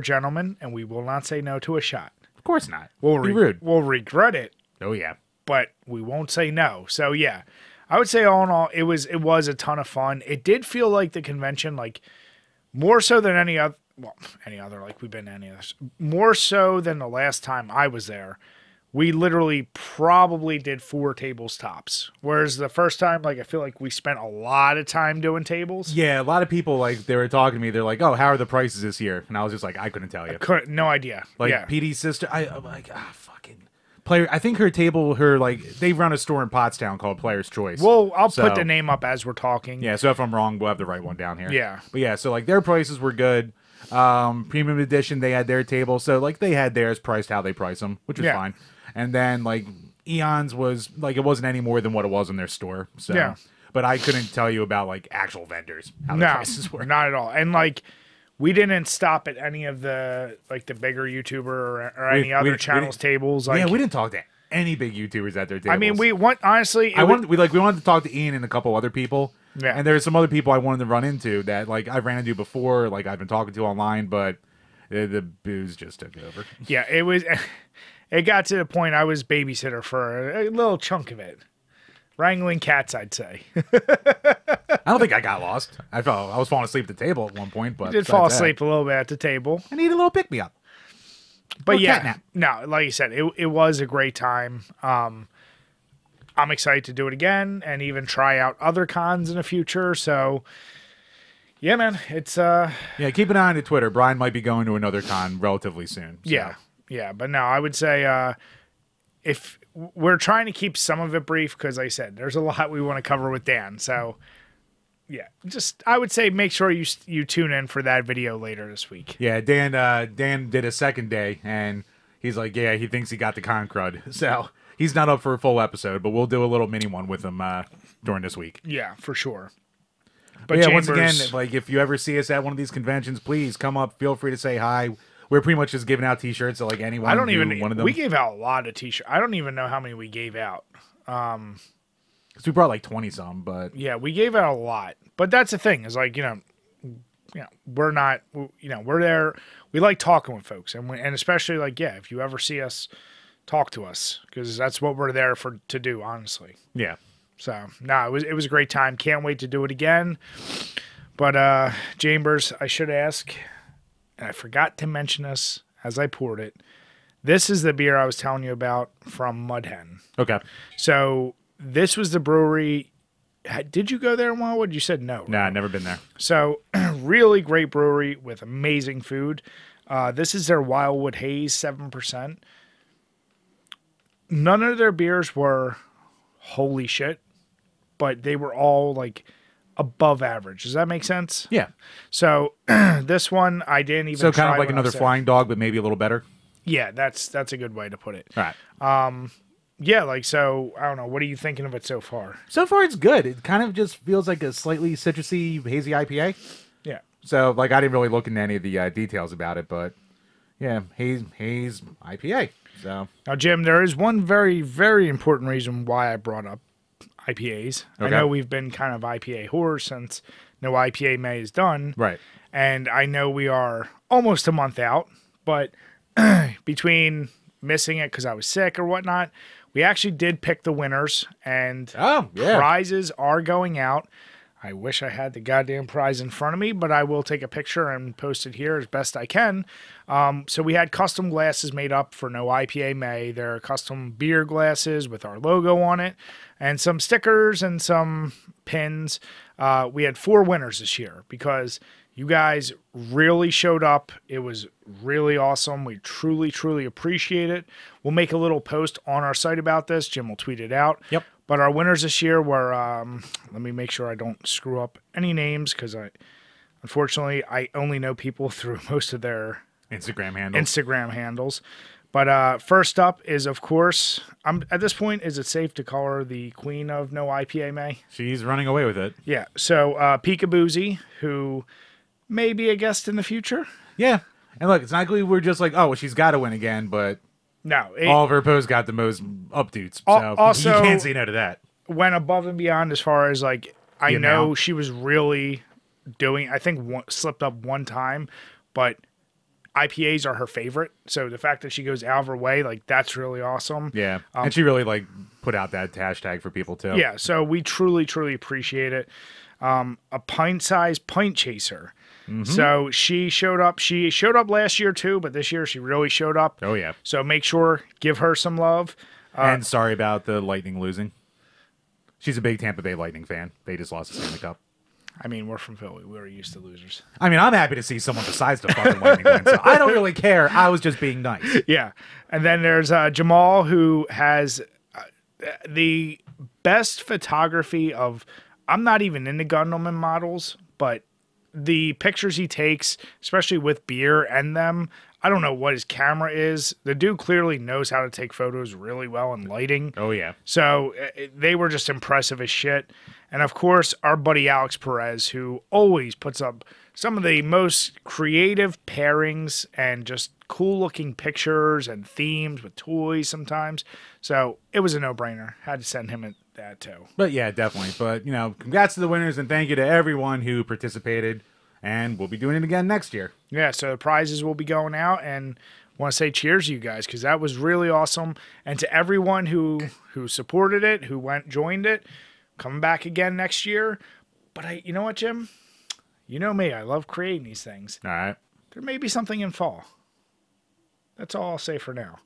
gentlemen, and we will not say no to a shot. Of course not. We'll be rude. We'll regret it. Oh, yeah. But we won't say no. So, yeah, I would say all in all, it was a ton of fun. It did feel like the convention, more so than any other, we've been to any other, more so than the last time I was there, we literally probably did 4 tables tops. Whereas the first time, like, I feel like we spent a lot of time doing tables. Yeah, a lot of people, like, they were talking to me. They're like, oh, how are the prices this year? And I was just like, I couldn't tell you. No idea. Like, yeah. PD's sister, I'm like, ah, fucking... Player, I think her table, her, like, they run a store in Pottstown called Player's Choice. Well, I'll put the name up as we're talking. Yeah, so if I'm wrong, we'll have the right one down here. Yeah. But yeah, so, like, their prices were good. Premium Edition, they had their table. So, like, they had theirs priced how they price them, which was fine. And then, like, Eons was, like, it wasn't any more than what it was in their store. So, yeah. But I couldn't tell you about, like, actual vendors, how the prices were. Not at all. And, like... We didn't stop at any of the, like, the bigger YouTuber or any other channel's tables. Like, yeah, we didn't talk to any big YouTubers at their tables. I mean, we want, honestly... We wanted to talk to Ian and a couple other people. Yeah. And there's some other people I wanted to run into that, like, I ran into before, like, I've been talking to online, but the booze just took over. Yeah, it was... It got to the point I was babysitter for a little chunk of it. Wrangling cats, I'd say. I don't think I got lost. I was falling asleep at the table at one point, but you did fall asleep a little bit at the table. I need a little pick me up. But yeah, no, like you said, it was a great time. I'm excited to do it again and even try out other cons in the future. So yeah, man, it's yeah. Keep an eye on the Twitter. Brian might be going to another con relatively soon. So. Yeah, but no, I would say if we're trying to keep some of it brief because, like I said, there's a lot we want to cover with Dan. So. Yeah, just I would say make sure you tune in for that video later this week. Yeah, Dan did a second day, and he's like, yeah, he thinks he got the con crud. So he's not up for a full episode, but we'll do a little mini one with him during this week. Yeah, for sure. But yeah, Chambers... once again, like if you ever see us at one of these conventions, please come up. Feel free to say hi. We're pretty much just giving out T-shirts to like anyone. One of them. We gave out a lot of T-shirts. I don't even know how many we gave out. Because we brought like 20-some, but... Yeah, we gave out a lot. But that's the thing, is like, you know, we're not... You know, we're there. We like talking with folks. And especially, like, yeah, if you ever see us, talk to us. Because that's what we're there to do, honestly. Yeah. So, no, it was a great time. Can't wait to do it again. But, Chambers, I should ask, and I forgot to mention this as I poured it. This is the beer I was telling you about from Mud Hen. Okay. So... This was the brewery. Did you go there in Wildwood? You said no. Right? Nah, never been there. So, really great brewery with amazing food. This is their Wildwood Haze, 7%. None of their beers were holy shit, but they were all like above average. Does that make sense? Yeah. So, this one I didn't even. So kind of like another Flying Dog, but maybe a little better. Yeah, that's a good way to put it. All right. Yeah, like, so, I don't know. What are you thinking of it so far? So far, it's good. It kind of just feels like a slightly citrusy, hazy IPA. Yeah. So, like, I didn't really look into any of the details about it, but, yeah, haze IPA. So now, Jim, there is one very, very important reason why I brought up IPAs. Okay. I know we've been kind of IPA whores since No IPA May is done. Right. And I know we are almost a month out, but between missing it because I was sick or whatnot... We actually did pick the winners, and prizes are going out. I wish I had the goddamn prize in front of me, but I will take a picture and post it here as best I can. So we had custom glasses made up for No IPA May. There are custom beer glasses with our logo on it and some stickers and some pins. We had 4 winners this year because you guys really showed up. It was really awesome. We truly, truly appreciate it. We'll make a little post on our site about this. Jim will tweet it out. Yep. But our winners this year were, let me make sure I don't screw up any names because unfortunately, I only know people through most of their Instagram handles. But first up is, of course, at this point, is it safe to call her the queen of No IPA May? She's running away with it. Yeah. So Peekaboozy, who... Maybe a guest in the future. Yeah. And look, it's not like we're just like, oh, well, she's got to win again, but no, all of her posts got the most updates. So also, you can't say no to that. Went above and beyond as far as, like, I know she was really doing, I think slipped up one time, but IPAs are her favorite. So the fact that she goes out of her way, like, that's really awesome. Yeah. And she really, like, put out that hashtag for people, too. Yeah. So we truly, truly appreciate it. A pint-sized pint chaser. Mm-hmm. So she showed up. She showed up last year too, but this year she really showed up. Oh, yeah. So make sure, give her some love. And sorry about the Lightning losing. She's a big Tampa Bay Lightning fan. They just lost the Stanley Cup. I mean, we're from Philly. We're used to losers. I mean, I'm happy to see someone besides the fucking Lightning win. So I don't really care. I was just being nice. Yeah. And then there's Jamal, who has the best photography of... I'm not even into Gundam and models, but the pictures he takes, especially with beer and them, I don't know what his camera is. The dude clearly knows how to take photos really well in lighting. Oh, yeah. So they were just impressive as shit. And, of course, our buddy Alex Perez, who always puts up some of the most creative pairings and just cool-looking pictures and themes with toys sometimes. So it was a no-brainer. Had to send him that, too. But, yeah, definitely. But, you know, congrats to the winners, and thank you to everyone who participated. And we'll be doing it again next year. Yeah, so the prizes will be going out, and I want to say cheers to you guys, because that was really awesome. And to everyone who supported it, who joined it. Coming back again next year. But you know what, Jim? You know me. I love creating these things. All right. There may be something in fall. That's all I'll say for now.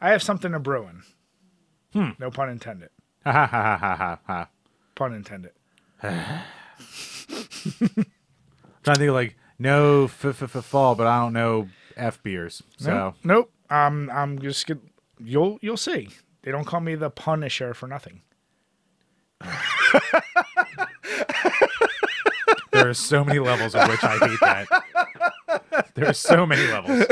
I have something brewing. No pun intended. Ha ha ha ha ha ha. Pun intended. Trying to think of no fall, but I don't know F beers. So nope. I'm just gonna, you'll see. They don't call me the Punisher for nothing. There are so many levels of which I hate that. There are so many levels.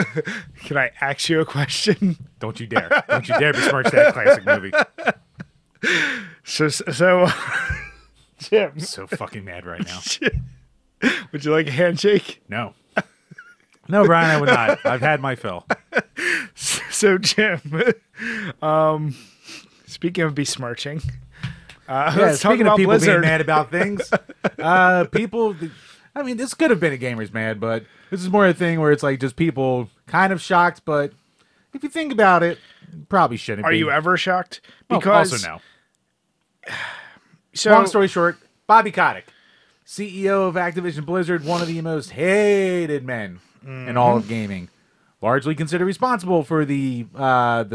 Can I ask you a question? Don't you dare. Don't you dare besmirch that classic movie. So Jim. I'm so fucking mad right now. Would you like a handshake? No. No, Brian, I would not. I've had my fill. So, Jim, speaking of besmirching... yeah, speaking of people being mad about things, people, I mean, this could have been a gamer's mad, but this is more a thing where it's just people kind of shocked, but if you think about it, probably shouldn't be. Are you ever shocked? Because... Also, no. So, long story short, Bobby Kotick, CEO of Activision Blizzard, one of the most hated men in all of gaming, largely considered responsible for the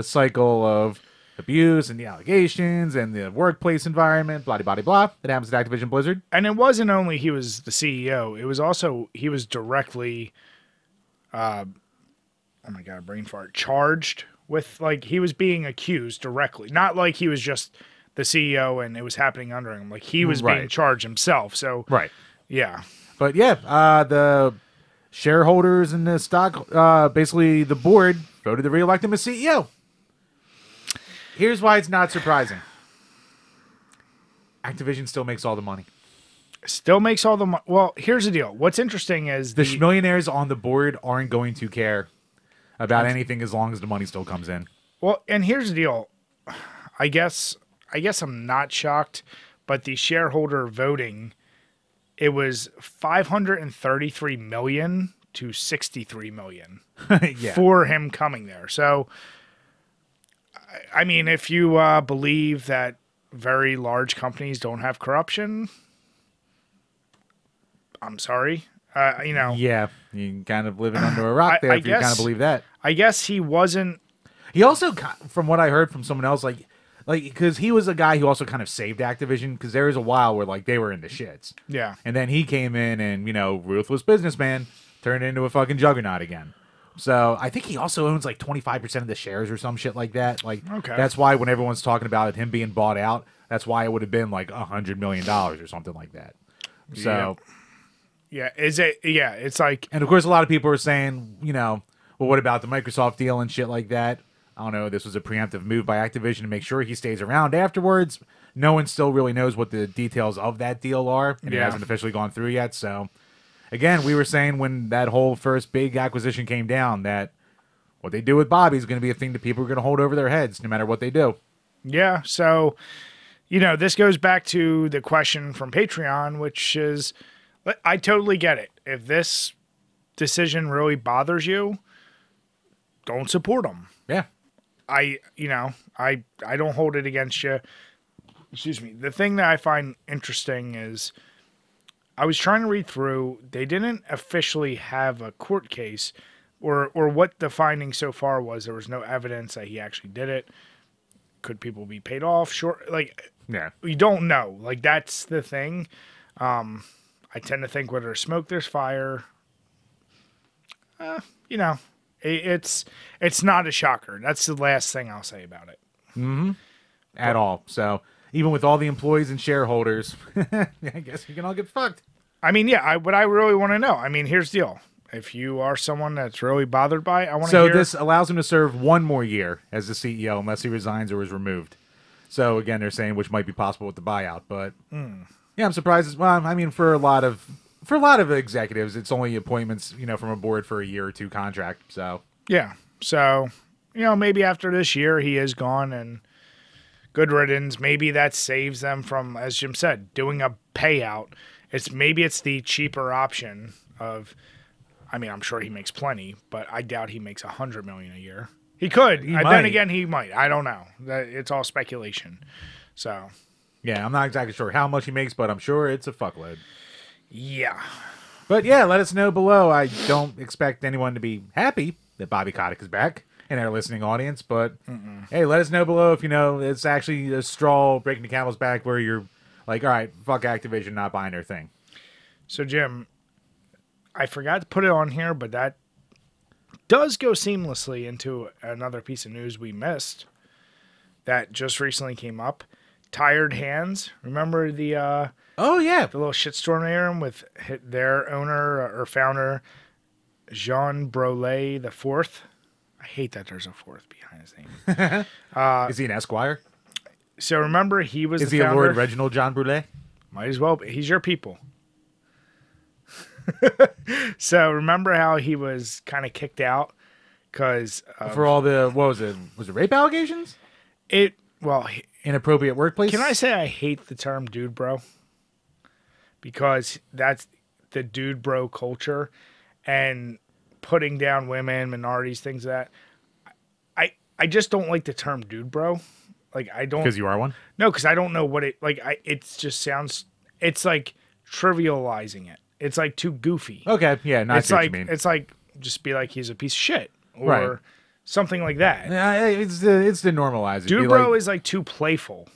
cycle of abuse and the allegations and the workplace environment, blah, blah, blah, blah. That happens at Activision Blizzard. And it wasn't only he was the CEO. It was also he was directly, oh my God, brain fart, charged with, he was being accused directly. Not he was just the CEO and it was happening under him. He was being charged himself. So, right. Yeah. But, yeah, the shareholders and the stock, basically the board, voted to reelect him as CEO. Here's why it's not surprising. Activision still makes all the money. Well, here's the deal. What's interesting is... The millionaires on the board aren't going to care about anything as long as the money still comes in. Well, and here's the deal. I guess I'm not shocked, but the shareholder voting, it was $533 million to $63 million yeah. for him coming there. So... I mean, if you believe that very large companies don't have corruption, I'm sorry. You know. Yeah, you're kind of living under a rock there if you kind of believe that. I guess he wasn't. He also, from what I heard from someone else, because he was a guy who also kind of saved Activision, because there was a while where, they were in the shits. Yeah. And then he came in and, ruthless businessman turned into a fucking juggernaut again. So I think he also owns 25% of the shares or some shit like that. Okay. That's why when everyone's talking about him being bought out, that's why it would have been $100 million or something like that. So yeah. Is it? Yeah. It's and of course a lot of people are saying, well, what about the Microsoft deal and shit like that? I don't know. This was a preemptive move by Activision to make sure he stays around afterwards. No one still really knows what the details of that deal are, and it hasn't officially gone through yet. So. Again, we were saying when that whole first big acquisition came down that what they do with Bobby is going to be a thing that people are going to hold over their heads no matter what they do. Yeah, so, this goes back to the question from Patreon, which is, I totally get it. If this decision really bothers you, don't support them. Yeah. I don't hold it against you. Excuse me. The thing that I find interesting is I was trying to read through. They didn't officially have a court case or what the finding so far was. There was no evidence that he actually did it. Could people be paid off? Sure. Like, yeah, you don't know. Like, that's the thing. I tend to think where there's smoke, there's fire. You know, it's not a shocker. That's the last thing I'll say about it. Mm-hmm. At all. So even with all the employees and shareholders, I guess we can all get fucked. I mean, yeah, what I really want to know. I mean, here's the deal. If you are someone that's really bothered by it, I want to hear... So this allows him to serve one more year as the CEO unless he resigns or is removed. So, again, they're saying which might be possible with the buyout. But, yeah, I'm surprised. Well, I mean, for a lot of executives, it's only appointments, you know, from a board for a year or two contract. So yeah. So, you know, maybe after this year he is gone and... good riddance. Maybe that saves them from, as Jim said, doing a payout. Maybe it's the cheaper option of, I mean, I'm sure he makes plenty, but I doubt he makes $100 million a year. He could. He might. Then again, he might. I don't know. It's all speculation. So, yeah, I'm not exactly sure how much he makes, but I'm sure it's a fuckload. Yeah. But yeah, let us know below. I don't expect anyone to be happy that Bobby Kotick is back in our listening audience, but hey, let us know below if you know it's actually a straw breaking the camel's back where you're like, all right, fuck Activision, not buying their thing. So, Jim, I forgot to put it on here, but that does go seamlessly into another piece of news we missed that just recently came up. Tired Hands. Remember the oh yeah, the little shitstorm there with their owner or founder Jean Brollet the Fourth. I hate that there's a fourth behind his name. Is he an Esquire? So remember, he was the founder. Is he a Lord Reginald John Brulé? Might as well be. He's your people. So remember how he was kind of kicked out because... for all the... What was it? Was it rape allegations? Well... Inappropriate workplace? Can I say I hate the term dude bro? Because that's the dude bro culture. And... putting down women, minorities, things like that. I just don't like the term dude bro. Like, I don't... Because you are one? No, because I don't know what it... Like, it just sounds... It's like trivializing it. It's like too goofy. Okay, yeah, not it's what like, you mean. It's like, just be like he's a piece of shit. Or right. Something like that. Yeah, it's the normalizing. Dude bro is like too playful.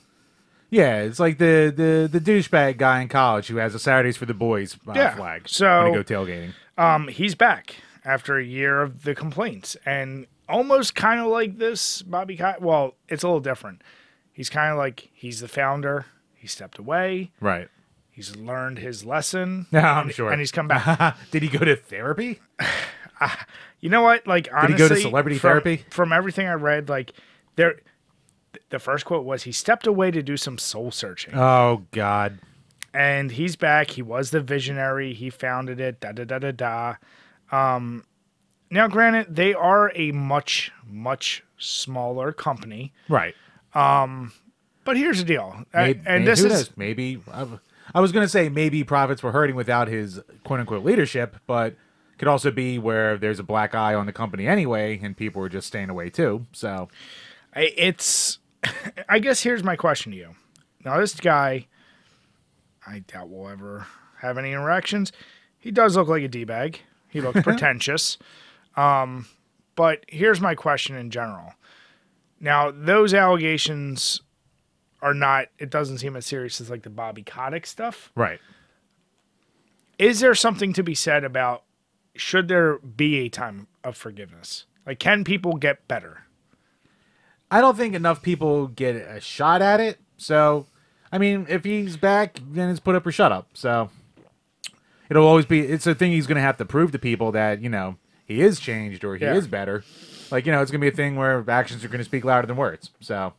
Yeah, it's like the douchebag guy in college who has a Saturdays for the Boys flag. So... when you go tailgating. He's back. After a year of the complaints. And almost kind of like this, Bobby Kotick. Well, it's a little different. He's kind of like, he's the founder. He stepped away. Right. He's learned his lesson. No, I'm sure. And he's come back. Did he go to therapy? You know what? Like, honestly. Did he go to celebrity therapy? From everything I read, like, the first quote was, he stepped away to do some soul searching. Oh, God. And he's back. He was the visionary. He founded it. Da-da-da-da-da. Now granted, they are a much, much smaller company. Right. But here's the deal. I was going to say maybe profits were hurting without his quote unquote leadership, but could also be where there's a black eye on the company anyway, and people are just staying away too. So I guess here's my question to you. Now this guy, I doubt we'll ever have any interactions. He does look like a D-bag. He looked pretentious. But here's my question in general. Now, those allegations are not... It doesn't seem as serious as like the Bobby Kotick stuff. Right. Is there something to be said about... should there be a time of forgiveness? Like, can people get better? I don't think enough people get a shot at it. So, I mean, if he's back, then it's put up or shut up. So... it'll always be, it's a thing he's going to have to prove to people that, you know, he is changed or he is better. Like, you know, it's going to be a thing where actions are going to speak louder than words. So,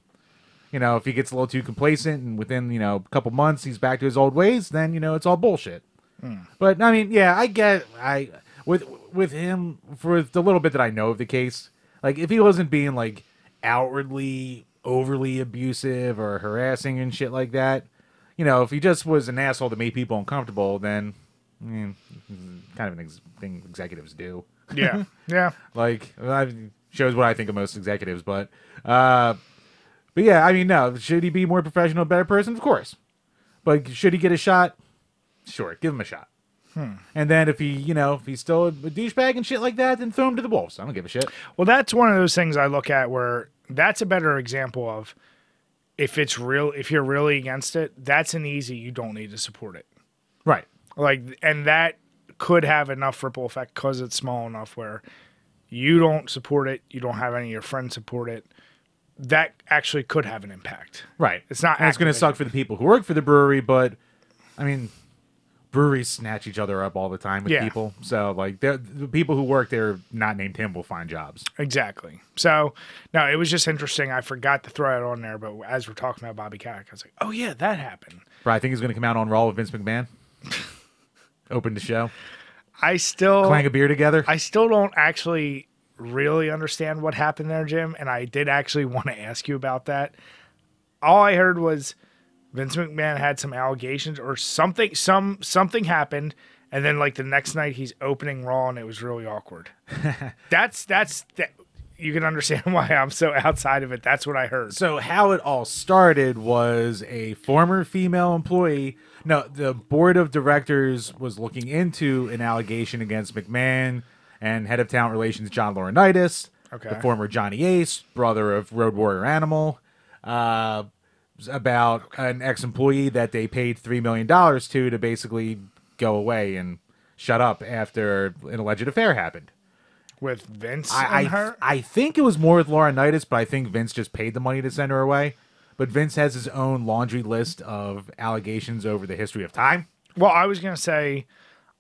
you know, if he gets a little too complacent and within, you know, a couple months he's back to his old ways, then, you know, it's all bullshit. Mm. But, I mean, yeah, I get, with him, for the little bit that I know of the case, like, if he wasn't being, like, outwardly, overly abusive or harassing and shit like that, you know, if he just was an asshole that made people uncomfortable, then... I mean, kind of an thing executives do. Yeah, yeah. Like, shows what I think of most executives, but yeah, I mean, no. Should he be more professional, better person? Of course. But should he get a shot? sure, give him a shot. And then if he, you know, if he's still a douchebag and shit like that, then throw him to the wolves. I don't give a shit. Well, that's one of those things I look at where that's a better example of if it's real, if you're really against it, that's an easy, you don't need to support it. Right. Like, and that could have enough ripple effect because it's small enough where you don't support it, you don't have any of your friends support it. That actually could have an impact. Right. It's not. And it's going to suck for the people who work for the brewery, but I mean, breweries snatch each other up all the time with people. So, like, the people who work there, not named him, will find jobs. Exactly. So, no, it was just interesting. I forgot to throw it on there, but as we're talking about Bobby Kotick, I was like, oh, yeah, that happened. Right. I think he's going to come out on Raw with Vince McMahon. Open the show. I still... Clang a beer together. I still don't actually really understand what happened there, Jim, and I did actually want to ask you about that. All I heard was... Vince McMahon had some allegations or something. Something happened, and then like the next night, he's opening Raw, and it was really awkward. That's you can understand why I'm so outside of it. That's what I heard. So how it all started was a former female employee. No, the board of directors was looking into an allegation against McMahon and head of talent relations John Laurinaitis, the former Johnny Ace, brother of Road Warrior Animal. About an ex-employee that they paid $3 million to basically go away and shut up after an alleged affair happened. With Vince and her? I think it was more with Laurinaitis, but I think Vince just paid the money to send her away. But Vince has his own laundry list of allegations over the history of time. Well, I was going to say,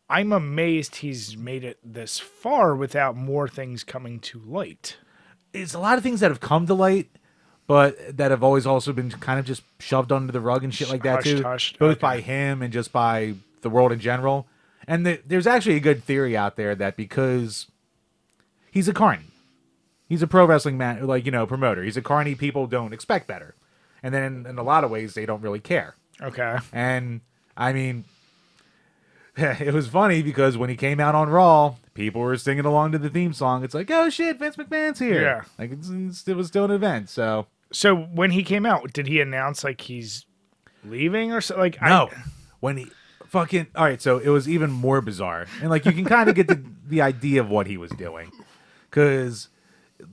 I'm amazed he's made it this far without more things coming to light. It's a lot of things that have come to light, but that have always also been kind of just shoved under the rug and shit like that, too. Both by him and just by the world in general. And there's actually a good theory out there that because he's a carny. He's a pro wrestling man, like, you know, promoter. He's a carny. People don't expect better. And then in a lot of ways, they don't really care. Okay. And, I mean, it was funny because when he came out on Raw... people were singing along to the theme song. It's like, oh shit, Vince McMahon's here. Yeah. Like, it was still an event, so. So when he came out, did he announce, like, he's leaving or so? Like, no. When he fucking, all right, so it was even more bizarre. And, like, you can kind of get the idea of what he was doing. Because,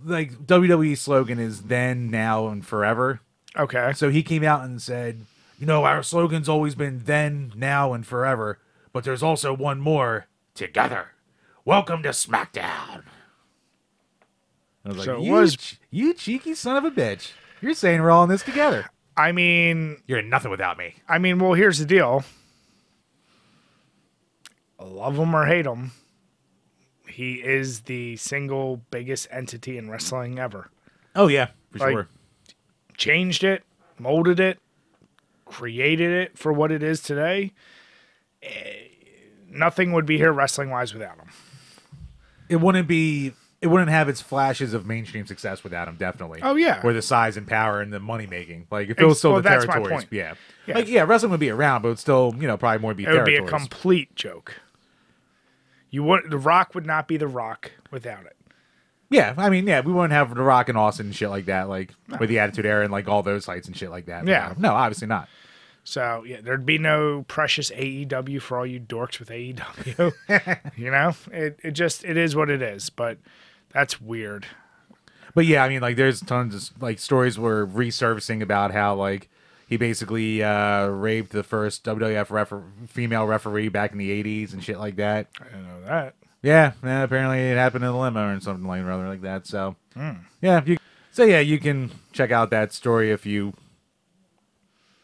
like, WWE's slogan is then, now, and forever. Okay. So he came out and said, you know, our slogan's always been then, now, and forever. But there's also one more, together. Welcome to SmackDown. I was like, so you cheeky son of a bitch. You're saying we're all in this together. I mean... you're nothing without me. I mean, well, here's the deal. Love him or hate him, he is the single biggest entity in wrestling ever. Oh, yeah, for sure. Changed it, molded it, created it for what it is today. Nothing would be here wrestling-wise without him. It wouldn't have its flashes of mainstream success without him, definitely. Oh, yeah. Or the size and power and the money-making. Like, if it was still the territories. Yeah. Like, yeah, wrestling would be around, but it would still, you know, probably more be territories. It would be a complete joke. The Rock would not be The Rock without it. Yeah, I mean, yeah, we wouldn't have The Rock and Austin and shit like that, like, with the Attitude Era and, like, all those sites and shit like that. Yeah. No, obviously not. So, yeah, there'd be no precious AEW for all you dorks with AEW. You know? It is what it is, but that's weird. But, yeah, I mean, like, there's tons of, like, stories we're resurfacing about how, like, he basically raped the first WWF female referee back in the 80s and shit like that. I didn't know that. Yeah, apparently it happened in a limo or something like rather like that, so. Yeah, you can check out that story if you...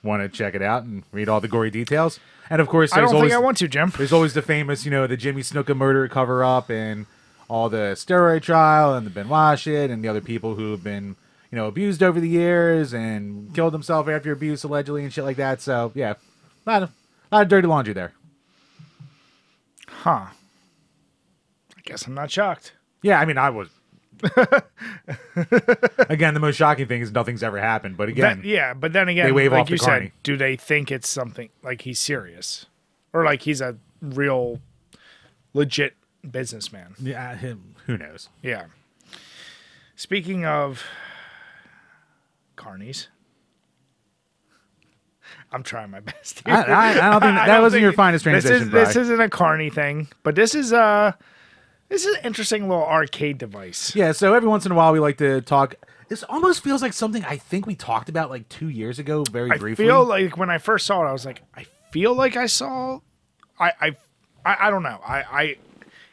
want to check it out and read all the gory details. And of course, I want to, Jim. There's always the famous, you know, the Jimmy Snuka murder cover up and all the steroid trial and the Benoit shit and the other people who have been, you know, abused over the years and killed themselves after abuse allegedly and shit like that. So, yeah, a lot of dirty laundry there. Huh. I guess I'm not shocked. Yeah, I mean, I was. Again, the most shocking thing is nothing's ever happened. But again, but then again, they wave like off you said, do they think it's something like he's serious or like he's a real legit businessman? Yeah, who knows? Yeah. Speaking of carnies, I'm trying my best. I don't think that wasn't your finest transition. This isn't a carny thing, but this is an interesting little arcade device. Yeah. So every once in a while, we like to talk. This almost feels like something I think we talked about like 2 years ago, very briefly. I feel like when I first saw it, I was like, I feel like I saw. I don't know.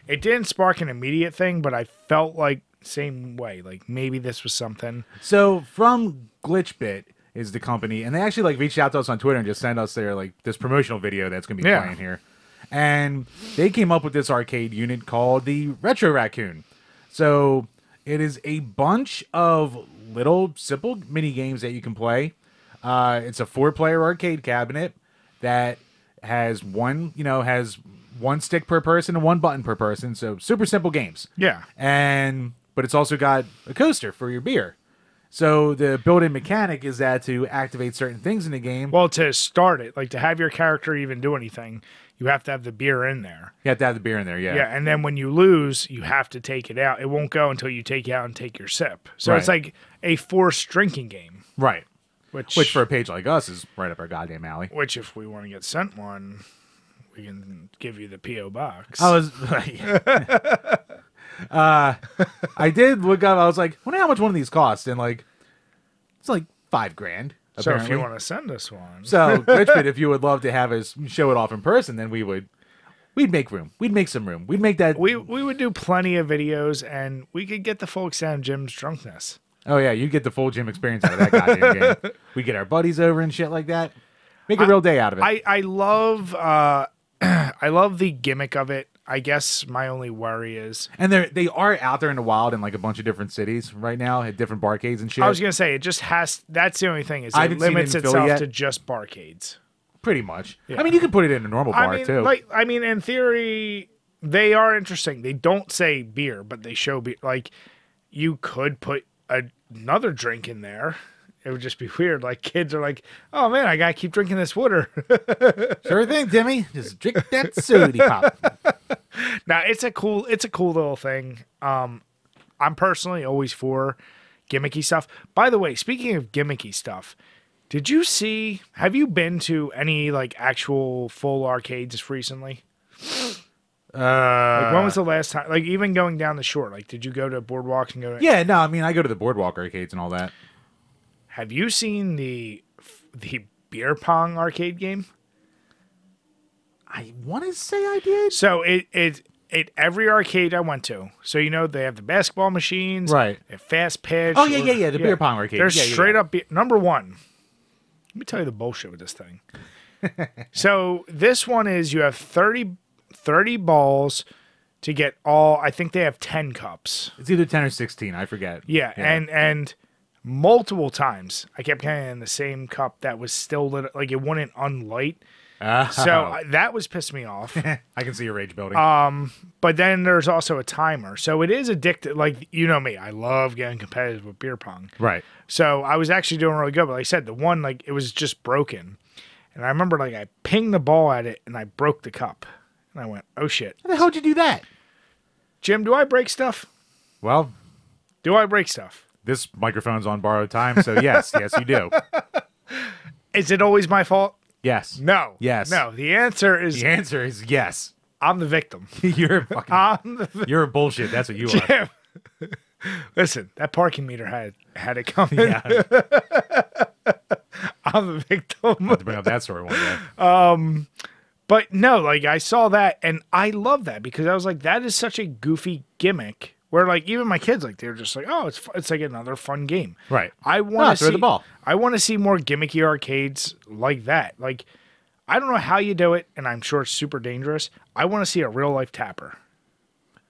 It didn't spark an immediate thing, but I felt like same way. Like maybe this was something. So from Glitchbit is the company, and they actually like reached out to us on Twitter and just sent us their like this promotional video that's gonna be playing here. And they came up with this arcade unit called the Retro Raccoon. So it is a bunch of little simple mini games that you can play. It's a 4-player arcade cabinet that has one stick per person and one button per person, so super simple games. Yeah. But it's also got a coaster for your beer. So the built-in mechanic is that to activate certain things in the game. Well, to start it, like to have your character even do anything, you have to have the beer in there. You have to have the beer in there, yeah. Yeah, and then when you lose, you have to take it out. It won't go until you take it out and take your sip. So It's like a forced drinking game. Right. Which for a page like us is right up our goddamn alley. Which if we want to get sent one, we can give you the P.O. box. I did look up. I was like, I wonder how much one of these costs, and like, it's like $5,000. Apparently. So if you want to send us one, so Glitchbit, if you would love to have us show it off in person, then we'd make room. We'd make some room. We'd make that. We would do plenty of videos, and we could get the full extent of Jim's drunkenness. Oh yeah, you get the full gym experience out of that goddamn game. We get our buddies over and shit like that. Make a real day out of it. I love I love the gimmick of it. I guess my only worry is... And they are out there in the wild in like a bunch of different cities right now at different barcades and shit. I was going to say, it just has... That's the only thing. Is it limits itself to just barcades. Pretty much. Yeah. I mean, you can put it in a normal bar, too. In theory, they are interesting. They don't say beer, but they show beer. Like, you could put another drink in there. It would just be weird. Like, kids are like, oh, man, I got to keep drinking this water. Sure thing, Timmy. Just drink that soda pop. Now, it's a cool little thing. I'm personally always for gimmicky stuff. By the way, speaking of gimmicky stuff, have you been to any like actual full arcades recently? When was the last time? Like even going down the shore, like did you go to boardwalks and go to... Yeah, no, I mean I go to the boardwalk arcades and all that. Have you seen the beer pong arcade game? I want to say I did. So it every arcade I went to. So you know they have the basketball machines, right? They have fast pitch. Oh yeah. The beer pong arcade. They're straight up beer. Number one. Let me tell you the bullshit with this thing. So this one is you have 30 balls to get all. I think they have 10 cups. It's either 10 or 16. I forget. Yeah. and multiple times I kept getting in the same cup that was still lit. Like it wouldn't unlight. So that was pissed me off. I can see your rage building. But then there's also a timer. So it is addictive. Like, you know me, I love getting competitive with beer pong. Right. So I was actually doing really good. But like I said, the one, like, it was just broken. And I remember, like, I pinged the ball at it and I broke the cup. And I went, oh, shit. How the hell did you do that? Jim, do I break stuff? Well. Do I break stuff? This microphone's on borrowed time. So yes, you do. Is it always my fault? Yes. No. Yes. No. The answer is yes. I'm the victim. You're a bullshit. That's what you are. Listen, that parking meter had it coming. Yeah. I'm the victim. I'll have to bring up that story one day. But no, like I saw that and I love that because I was like, that is such a goofy gimmick. Where like even my kids like they're just like, oh, it's like another fun game, right? I want to see the ball. I want to see more gimmicky arcades like that. Like I don't know how you do it, and I'm sure it's super dangerous. I want to see a real life tapper.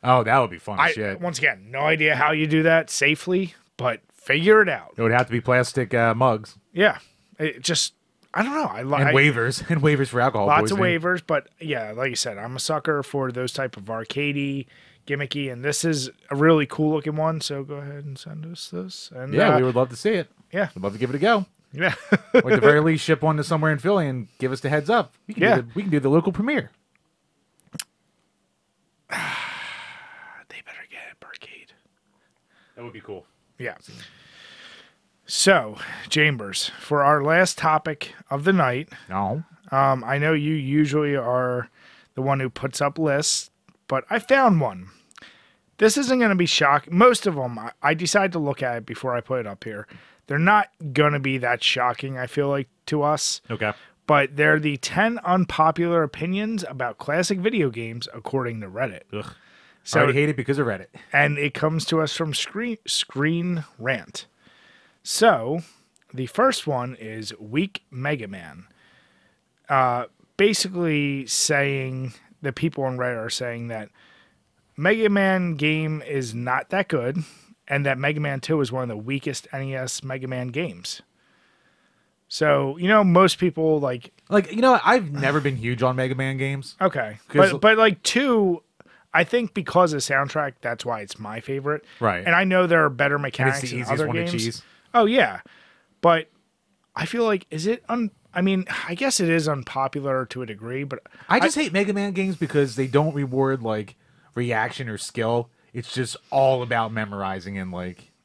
Oh, that would be fun. Shit. Once again, no idea how you do that safely, but figure it out. It would have to be plastic mugs. Yeah, it just I don't know. Waivers for alcohol. Lots of waivers, but yeah, like you said, I'm a sucker for those type of arcadey. Gimmicky, and this is a really cool looking one, so go ahead and send us this. And yeah, we would love to see it. Yeah. We'd love to give it a go. Yeah. Or at the very least, ship one to somewhere in Philly and give us the heads up. We can do the local premiere. They better get a barcade. That would be cool. Yeah. So, Chambers, for our last topic of the night. No. I know you usually are the one who puts up lists, but I found one. This isn't going to be shocking. Most of them, I decide to look at it before I put it up here. They're not going to be that shocking, I feel like, to us. Okay. But they're the 10 unpopular opinions about classic video games, according to Reddit. Ugh. So, I already hate it because of Reddit. And it comes to us from Screen Rant. So, the first one is Weak Mega Man. Basically saying, the people on Reddit are saying that Mega Man game is not that good, and that Mega Man 2 is one of the weakest NES Mega Man games. So, you know, most people, you know, I've never been huge on Mega Man games. Okay. But like, 2... I think because of the soundtrack, that's why it's my favorite. Right. And I know there are better mechanics in other games. It's the easiest one to cheese. Oh, yeah. But I feel like, is it... I mean, I guess it is unpopular to a degree, but... I just hate Mega Man games because they don't reward, reaction or skill. It's just all about memorizing and,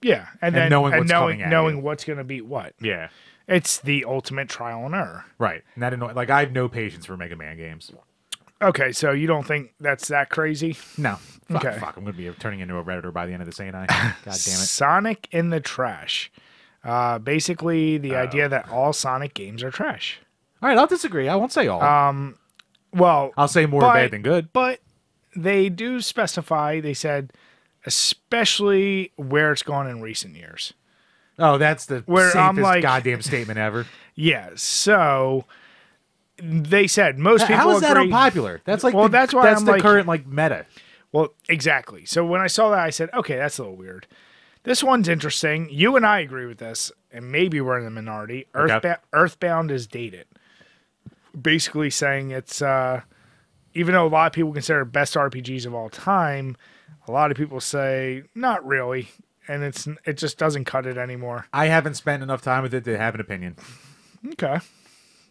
Yeah. And then knowing what's going to beat what. Yeah. It's the ultimate trial and error. Right. And that annoys... I have no patience for Mega Man games. Okay, so you don't think that's that crazy? No. Okay. Fuck, I'm going to be turning into a Redditor by the end of this, ain't I? God damn it. Sonic in the Trash. Basically, the idea that all Sonic games are trash. All right, I'll disagree. I won't say all. Well, I'll say more bad than good. But they do specify, they said, especially where it's gone in recent years. Oh, that's the safest goddamn statement ever. Yeah, so... They said most people agree. How is that unpopular? That's the current meta. Well, exactly. So when I saw that, I said, okay, that's a little weird. This one's interesting. You and I agree with this, and maybe we're in the minority. Okay. Earthbound is dated. Basically saying it's, even though a lot of people consider it best RPGs of all time, a lot of people say, not really, and it just doesn't cut it anymore. I haven't spent enough time with it to have an opinion. Okay.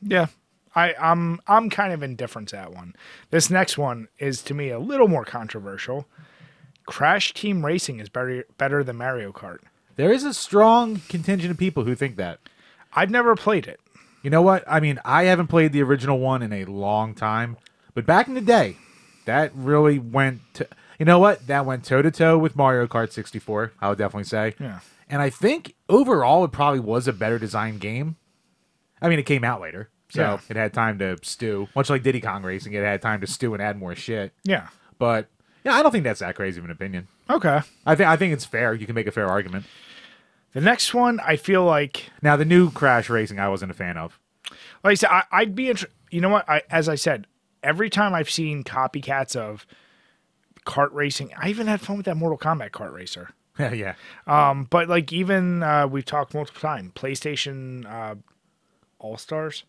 Yeah. I'm kind of indifferent to that one. This next one is, to me, a little more controversial. Crash Team Racing is better than Mario Kart. There is a strong contingent of people who think that. I've never played it. You know what? I mean, I haven't played the original one in a long time. But back in the day, that really went to... You know what? That went toe-to-toe with Mario Kart 64, I would definitely say. Yeah. And I think, overall, it probably was a better designed game. I mean, it came out later. So yeah. It had time to stew. Much like Diddy Kong Racing, it had time to stew and add more shit. Yeah. But yeah, I don't think that's that crazy of an opinion. Okay. I think it's fair. You can make a fair argument. The next one, I feel like... Now, the new Crash Racing, I wasn't a fan of. Like I said, I'd be... You know what? As I said, every time I've seen copycats of kart racing... I even had fun with that Mortal Kombat kart racer. Yeah. But even... we've talked multiple times. PlayStation All-Stars...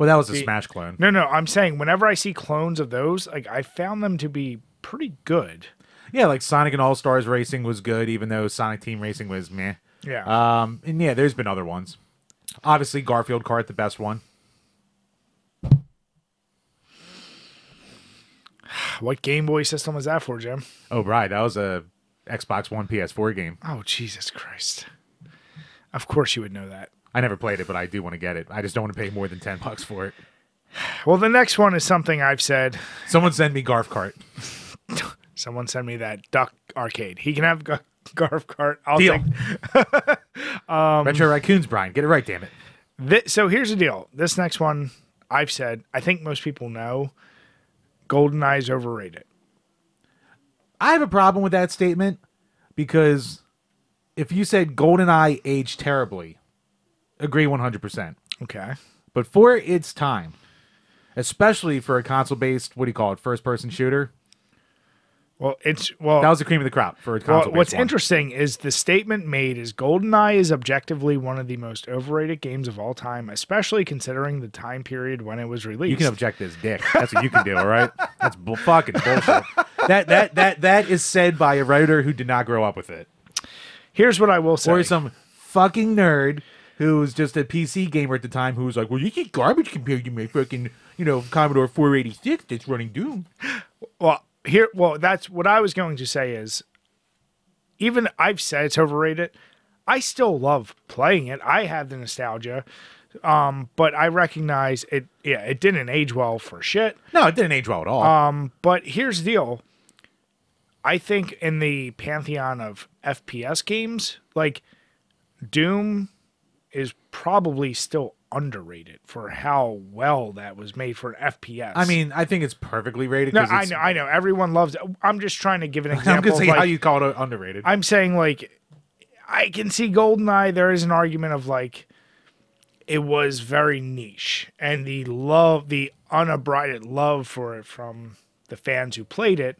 Well, that was a Smash clone. No, I'm saying whenever I see clones of those, I found them to be pretty good. Yeah, Sonic and All-Stars Racing was good, even though Sonic Team Racing was meh. Yeah. And yeah, there's been other ones. Obviously, Garfield Kart, the best one. What Game Boy system was that for, Jim? Oh, right. That was a Xbox One PS4 game. Oh, Jesus Christ. Of course you would know that. I never played it, but I do want to get it. I just don't want to pay more than $10 for it. Well, the next one is something I've said. Someone send me Garf Kart. Someone send me that Duck Arcade. He can have Garf Kart. I'll deal. Retro Raccoons, Brian. Get it right, damn it. So here's the deal. This next one I've said, I think most people know, GoldenEye is overrated. I have a problem with that statement because if you said GoldenEye aged terribly... Agree 100%. Okay. But for its time, especially for a console-based, what do you call it, first-person shooter? Well, that was the cream of the crop for a console-based what's one. Interesting is the statement made is GoldenEye is objectively one of the most overrated games of all time, especially considering the time period when it was released. You can object this dick. That's what you can do, all right? That's fucking bullshit. That is said by a writer who did not grow up with it. Here's what I will say. Or some fucking nerd... who was just a PC gamer at the time, who was like, well, you get garbage compared to my fucking, Commodore 486 that's running Doom. Well, that's what I was going to say is, even I've said it's overrated, I still love playing it. I have the nostalgia. But I recognize it. Yeah, it didn't age well for shit. No, it didn't age well at all. But here's the deal. I think in the pantheon of FPS games, like Doom is probably still underrated for how well that was made for an FPS. I mean, I think it's perfectly rated. No, I know. Everyone loves it. I'm just trying to give an example. I'm going to say, like, how you call it underrated. I'm saying, like, I can see GoldenEye. There is an argument of, like, it was very niche, and the love, the unabridged love for it from the fans who played it,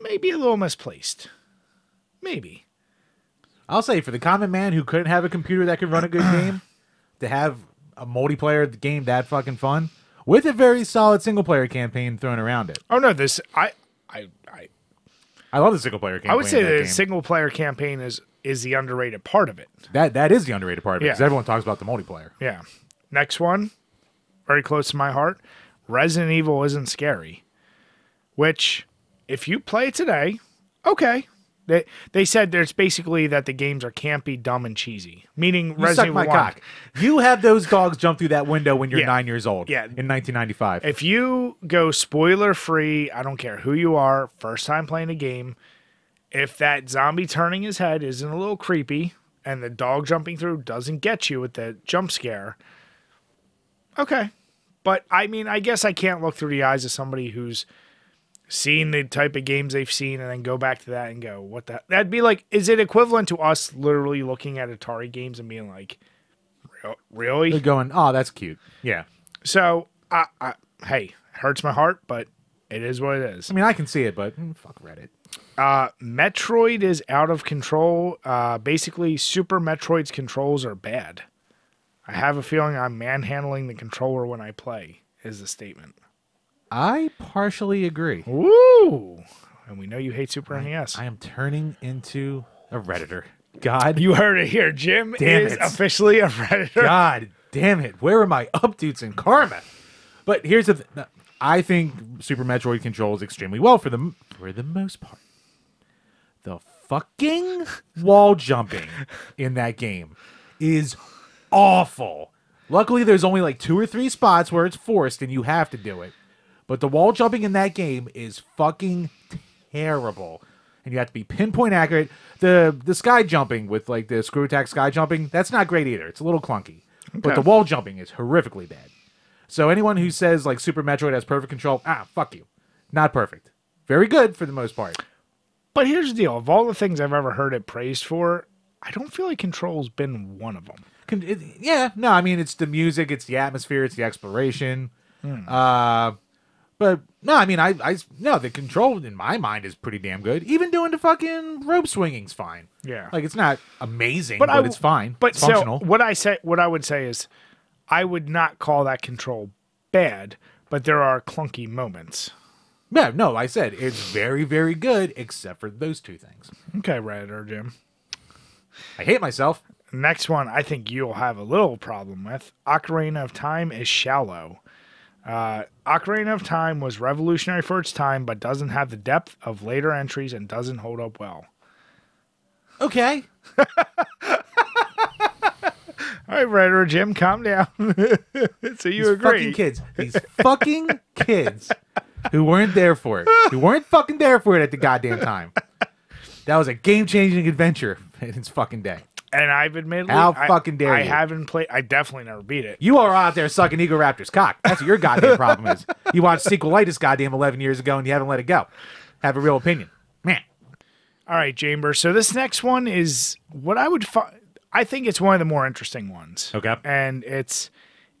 maybe a little misplaced. Maybe. I'll say, for the common man who couldn't have a computer that could run a good game, to have a multiplayer game that fucking fun with a very solid single player campaign thrown around it. Oh no, this I love the single player campaign. I would say the single player campaign is the underrated part of it. That is the underrated part of it, because everyone talks about the multiplayer. Yeah. Next one, very close to my heart, Resident Evil Isn't Scary, which if you play it today, okay. They said there's basically that the games are campy, dumb, and cheesy, meaning you Resident Evil 1. Cock. You have those dogs jump through that window when you're 9 years old in 1995. If you go spoiler-free, I don't care who you are, first time playing a game, if that zombie turning his head isn't a little creepy and the dog jumping through doesn't get you with the jump scare, okay. But, I mean, I guess I can't look through the eyes of somebody who's seen the type of games they've seen and then go back to that and go, what the... That'd be like, is it equivalent to us literally looking at Atari games and being like, really? They're going, oh, that's cute. Yeah. So, hey, it hurts my heart, but it is what it is. I mean, I can see it, but fuck Reddit. Metroid is out of control. Basically, Super Metroid's controls are bad. I have a feeling I'm manhandling the controller when I play, is the statement. I partially agree. Woo! And we know you hate Super NES. I am turning into a Redditor. God. You heard it here. Jim is officially a Redditor. God damn it. Where are my updates in karma? But here's the thing. I think Super Metroid controls extremely well for the most part. The fucking wall jumping in that game is awful. Luckily, there's only like 2 or 3 spots where it's forced and you have to do it. But the wall jumping in that game is fucking terrible. And you have to be pinpoint accurate. The sky jumping with like the screw attack sky jumping, that's not great either. It's a little clunky. Okay. But the wall jumping is horrifically bad. So anyone who says like Super Metroid has perfect control, fuck you. Not perfect. Very good for the most part. But here's the deal. Of all the things I've ever heard it praised for, I don't feel like control's been one of them. I mean, it's the music, it's the atmosphere, it's the exploration. But no, I mean, the control in my mind is pretty damn good. Even doing the fucking rope swinging's fine. Yeah, like it's not amazing, but it's fine. But it's functional. So what I would say is, I would not call that control bad, but there are clunky moments. Yeah, no, I said it's very, very good, except for those 2 things. Okay, Redditor Jim. I hate myself. Next one, I think you'll have a little problem with. Ocarina of Time is shallow. Ocarina of Time was revolutionary for its time, but doesn't have the depth of later entries and doesn't hold up well. Okay. All right, Redditor Jim, calm down. So you agree? These fucking kids who weren't fucking there for it at the goddamn time. That was a game-changing adventure in its fucking day. And I've admitted, how fucking dare you? I haven't played. I definitely never beat it. You are out there sucking Ego Raptor's cock. That's what your goddamn problem is. You watched Sequelitis goddamn 11 years ago and you haven't let it go. Have a real opinion, man. All right, Chamber. So this next one is what I would find. I think it's one of the more interesting ones. Okay. And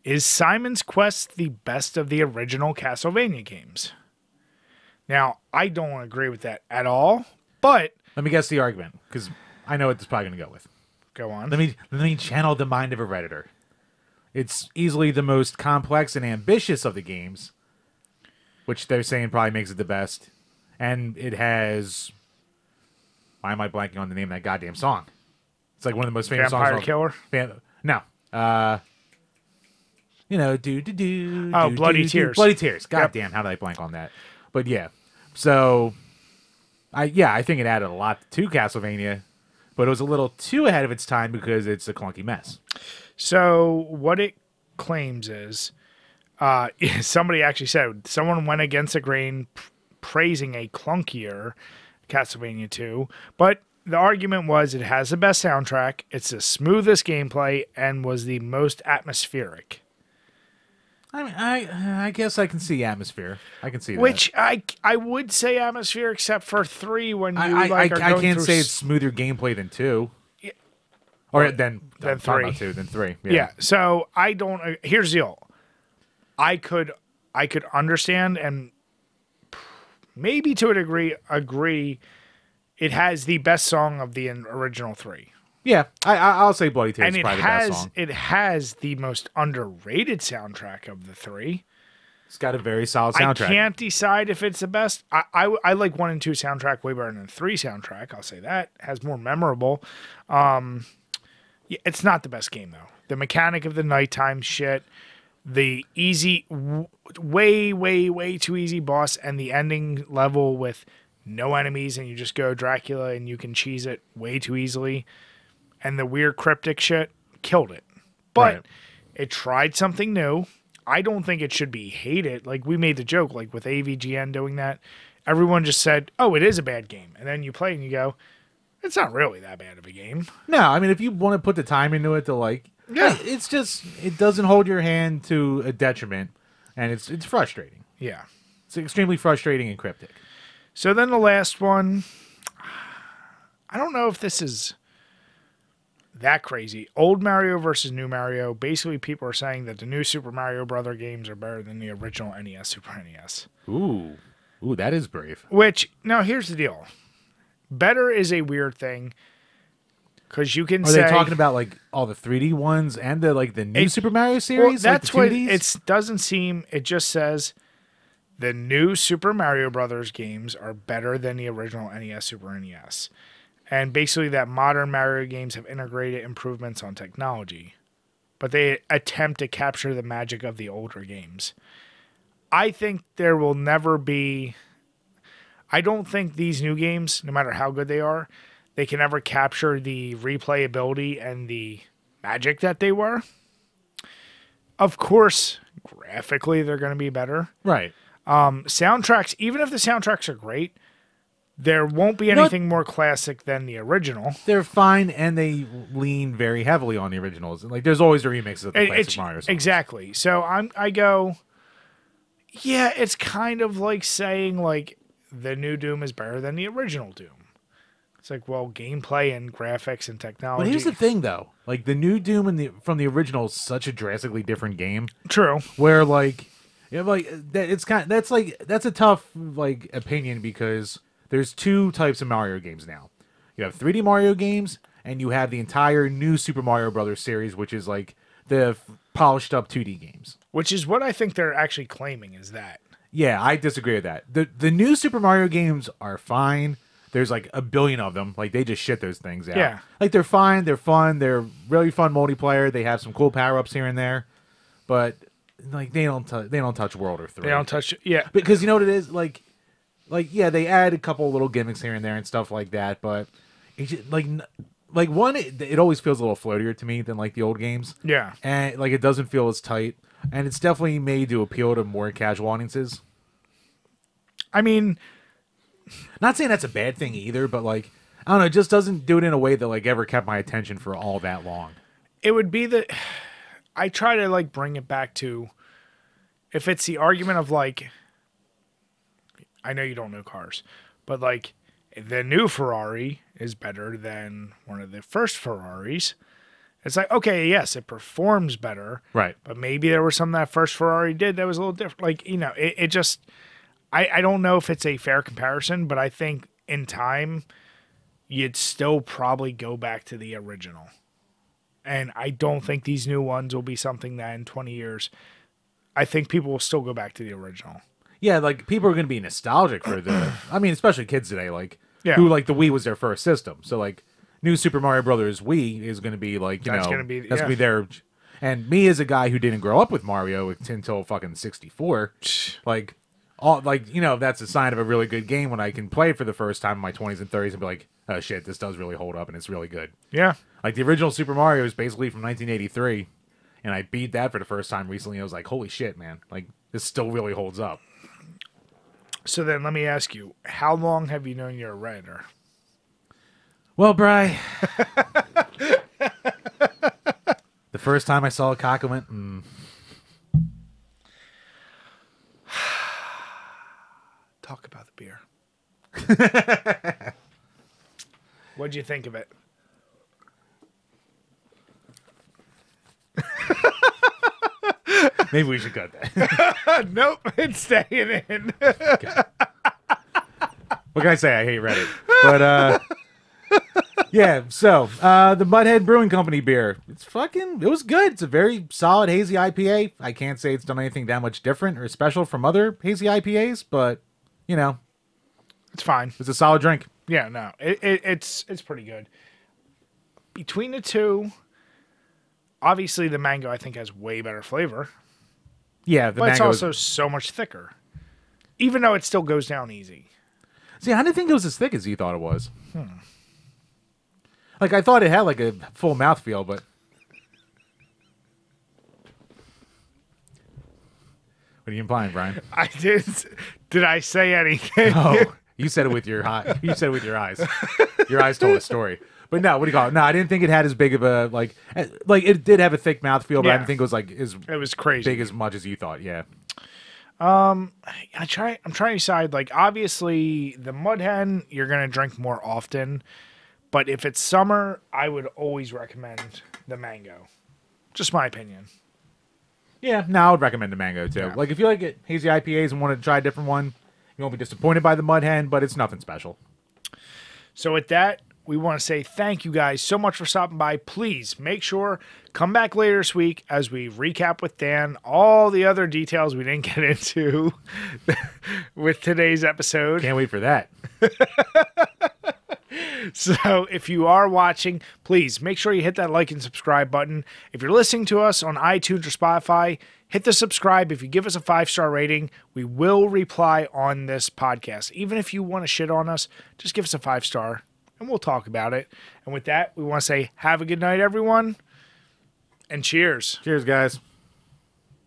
is Simon's Quest the best of the original Castlevania games? Now, I don't agree with that at all, but... Let me guess the argument, because I know what it's probably going to go with. Go on. Let me channel the mind of a Redditor. It's easily the most complex and ambitious of the games, which they're saying probably makes it the best. And it has... Why am I blanking on the name of that goddamn song? It's like one of the most famous songs. Vampire Killer? No. Bloody Tears. Bloody Tears. Goddamn, how did I blank on that? But yeah. So, I think it added a lot to Castlevania. but it was a little too ahead of its time because it's a clunky mess. So what it claims is, somebody actually said, someone went against the grain praising a clunkier Castlevania 2, but the argument was it has the best soundtrack, it's the smoothest gameplay, and was the most atmospheric. I mean, I guess I can see atmosphere. I can see that. Which I would say atmosphere, except for 3 when you I can't say it's smoother gameplay than 2. Yeah. Or than 3. About 2, than 3. Yeah. Yeah. So I don't. Here's the deal. I could understand and maybe to a degree agree. It has the best song of the original 3. Yeah, I'll say Bloody Tears is probably the best song. It has the most underrated soundtrack of the 3. It's got a very solid soundtrack. I can't decide if it's the best. I like 1 and 2 soundtrack way better than 3 soundtrack. I'll say that. It has more memorable. It's not the best game, though. The mechanic of the nighttime shit, the easy, way, way, way too easy boss, and the ending level with no enemies and you just go Dracula and you can cheese it way too easily. And the weird cryptic shit killed it. But It tried something new. I don't think it should be hated. Like, we made the joke, like, with AVGN doing that, everyone just said, oh, it is a bad game. And then you play and you go, it's not really that bad of a game. No, I mean, if you want to put the time into it to, like... Yeah. It's just... It doesn't hold your hand to a detriment. And it's frustrating. Yeah. It's extremely frustrating and cryptic. So then the last one, I don't know if this is that crazy. Old Mario versus New Mario. Basically, people are saying that the new Super Mario Brothers games are better than the original NES, Super NES. Ooh, that is brave. Which, now here's the deal. Better is a weird thing because you can say... Are they talking about like all the 3D ones and the like the new Super Mario series? Well, that's like what it doesn't seem. It just says... The new Super Mario Brothers games are better than the original NES, Super NES. And basically that modern Mario games have integrated improvements on technology. But they attempt to capture the magic of the older games. I think there will never be... I don't think these new games, no matter how good they are, they can ever capture the replayability and the magic that they were. Of course, graphically, they're going to be better. Right. Soundtracks, even if the soundtracks are great, there won't be anything more classic than the original. They're fine, and they lean very heavily on the originals. Like, there's always the remixes of the classic Mario songs. Exactly. So I go, yeah, it's kind of like saying, like, the new Doom is better than the original Doom. It's like, well, gameplay and graphics and technology. But here's the thing, though. Like, the new Doom from the original is such a drastically different game. True. Where, like... Yeah, like that. It's kind of, that's a tough like opinion because there's two types of Mario games now. You have 3D Mario games, and you have the entire new Super Mario Brothers series, which is like the polished up 2D games. Which is what I think they're actually claiming is that. Yeah, I disagree with that. The new Super Mario games are fine. There's like a billion of them. Like they just shit those things out. Yeah, like they're fine. They're fun. They're really fun multiplayer. They have some cool power ups here and there, but. Like they don't touch World or 3. They don't touch because you know what it is like yeah they add a couple little gimmicks here and there and stuff like that, but it's just, like one it always feels a little floatier to me than like the old games. Yeah, and like it doesn't feel as tight, and it's definitely made to appeal to more casual audiences. I mean, not saying that's a bad thing either, but like I don't know, it just doesn't do it in a way that like ever kept my attention for all that long. It would be the. I try to, like, bring it back to if it's the argument of, like, I know you don't know cars, but, like, the new Ferrari is better than one of the first Ferraris. It's like, okay, yes, it performs better. Right. But maybe there was something that first Ferrari did that was a little different. Like, you know, it just – I don't know if it's a fair comparison, but I think in time you'd still probably go back to the original. And I don't think these new ones will be something that in 20 years, I think people will still go back to the original. Yeah, like, people are going to be nostalgic for the... I mean, especially kids today, like, yeah. Who, like, the Wii was their first system. So, like, new Super Mario Brothers Wii is going to be, like, that's going to be their... And me as a guy who didn't grow up with Mario until fucking 64, like... all, like, you know, that's a sign of a really good game when I can play for the first time in my 20s and 30s and be like, oh shit, this does really hold up and it's really good. Yeah. Like, the original Super Mario is basically from 1983, and I beat that for the first time recently, and I was like, holy shit, man. Like, this still really holds up. So then let me ask you, how long have you known you're a writer? Well, Bri, the first time I saw a cock, I went, Talk about the beer. What'd you think of it? Maybe we should cut that. Nope, it's staying in. Okay. What can I say? I hate Reddit. But, yeah, so the Mud Hen Brewing Company beer. It was good. It's a very solid hazy IPA. I can't say it's done anything that much different or special from other hazy IPAs, but, you know, it's fine. It's a solid drink. Yeah, no, it's pretty good. Between the two, obviously the mango I think has way better flavor. Yeah, the mango. But it's also so much thicker, even though it still goes down easy. See, I didn't think it was as thick as you thought it was. Like, I thought it had like a full mouthfeel, but what are you implying, Brian? I did I say anything? Oh, you said it with your eyes. Your eyes told a story. But no, what do you call it? No, I didn't think it had as big of a like it did have a thick mouthfeel, but yeah. I didn't think it was like it was crazy big as much as you thought. Yeah. I'm trying to decide. Like, obviously the Mud Hen you're gonna drink more often, but if it's summer, I would always recommend the mango. Just my opinion. Yeah, no, I would recommend the mango, too. Yeah. Like, if you like it, hazy IPAs and want to try a different one, you won't be disappointed by the Mud Hen, but it's nothing special. So with that, we want to say thank you guys so much for stopping by. Please make sure, come back later this week as we recap with Dan all the other details we didn't get into with today's episode. Can't wait for that. So if you are watching, please make sure you hit that like and subscribe button. If you're listening to us on iTunes or Spotify, hit the subscribe. If you give us a 5-star rating, we will reply on this podcast. Even if you want to shit on us, just give us a 5-star and we'll talk about it. And with that, we want to say have a good night, everyone, and cheers. Cheers, guys.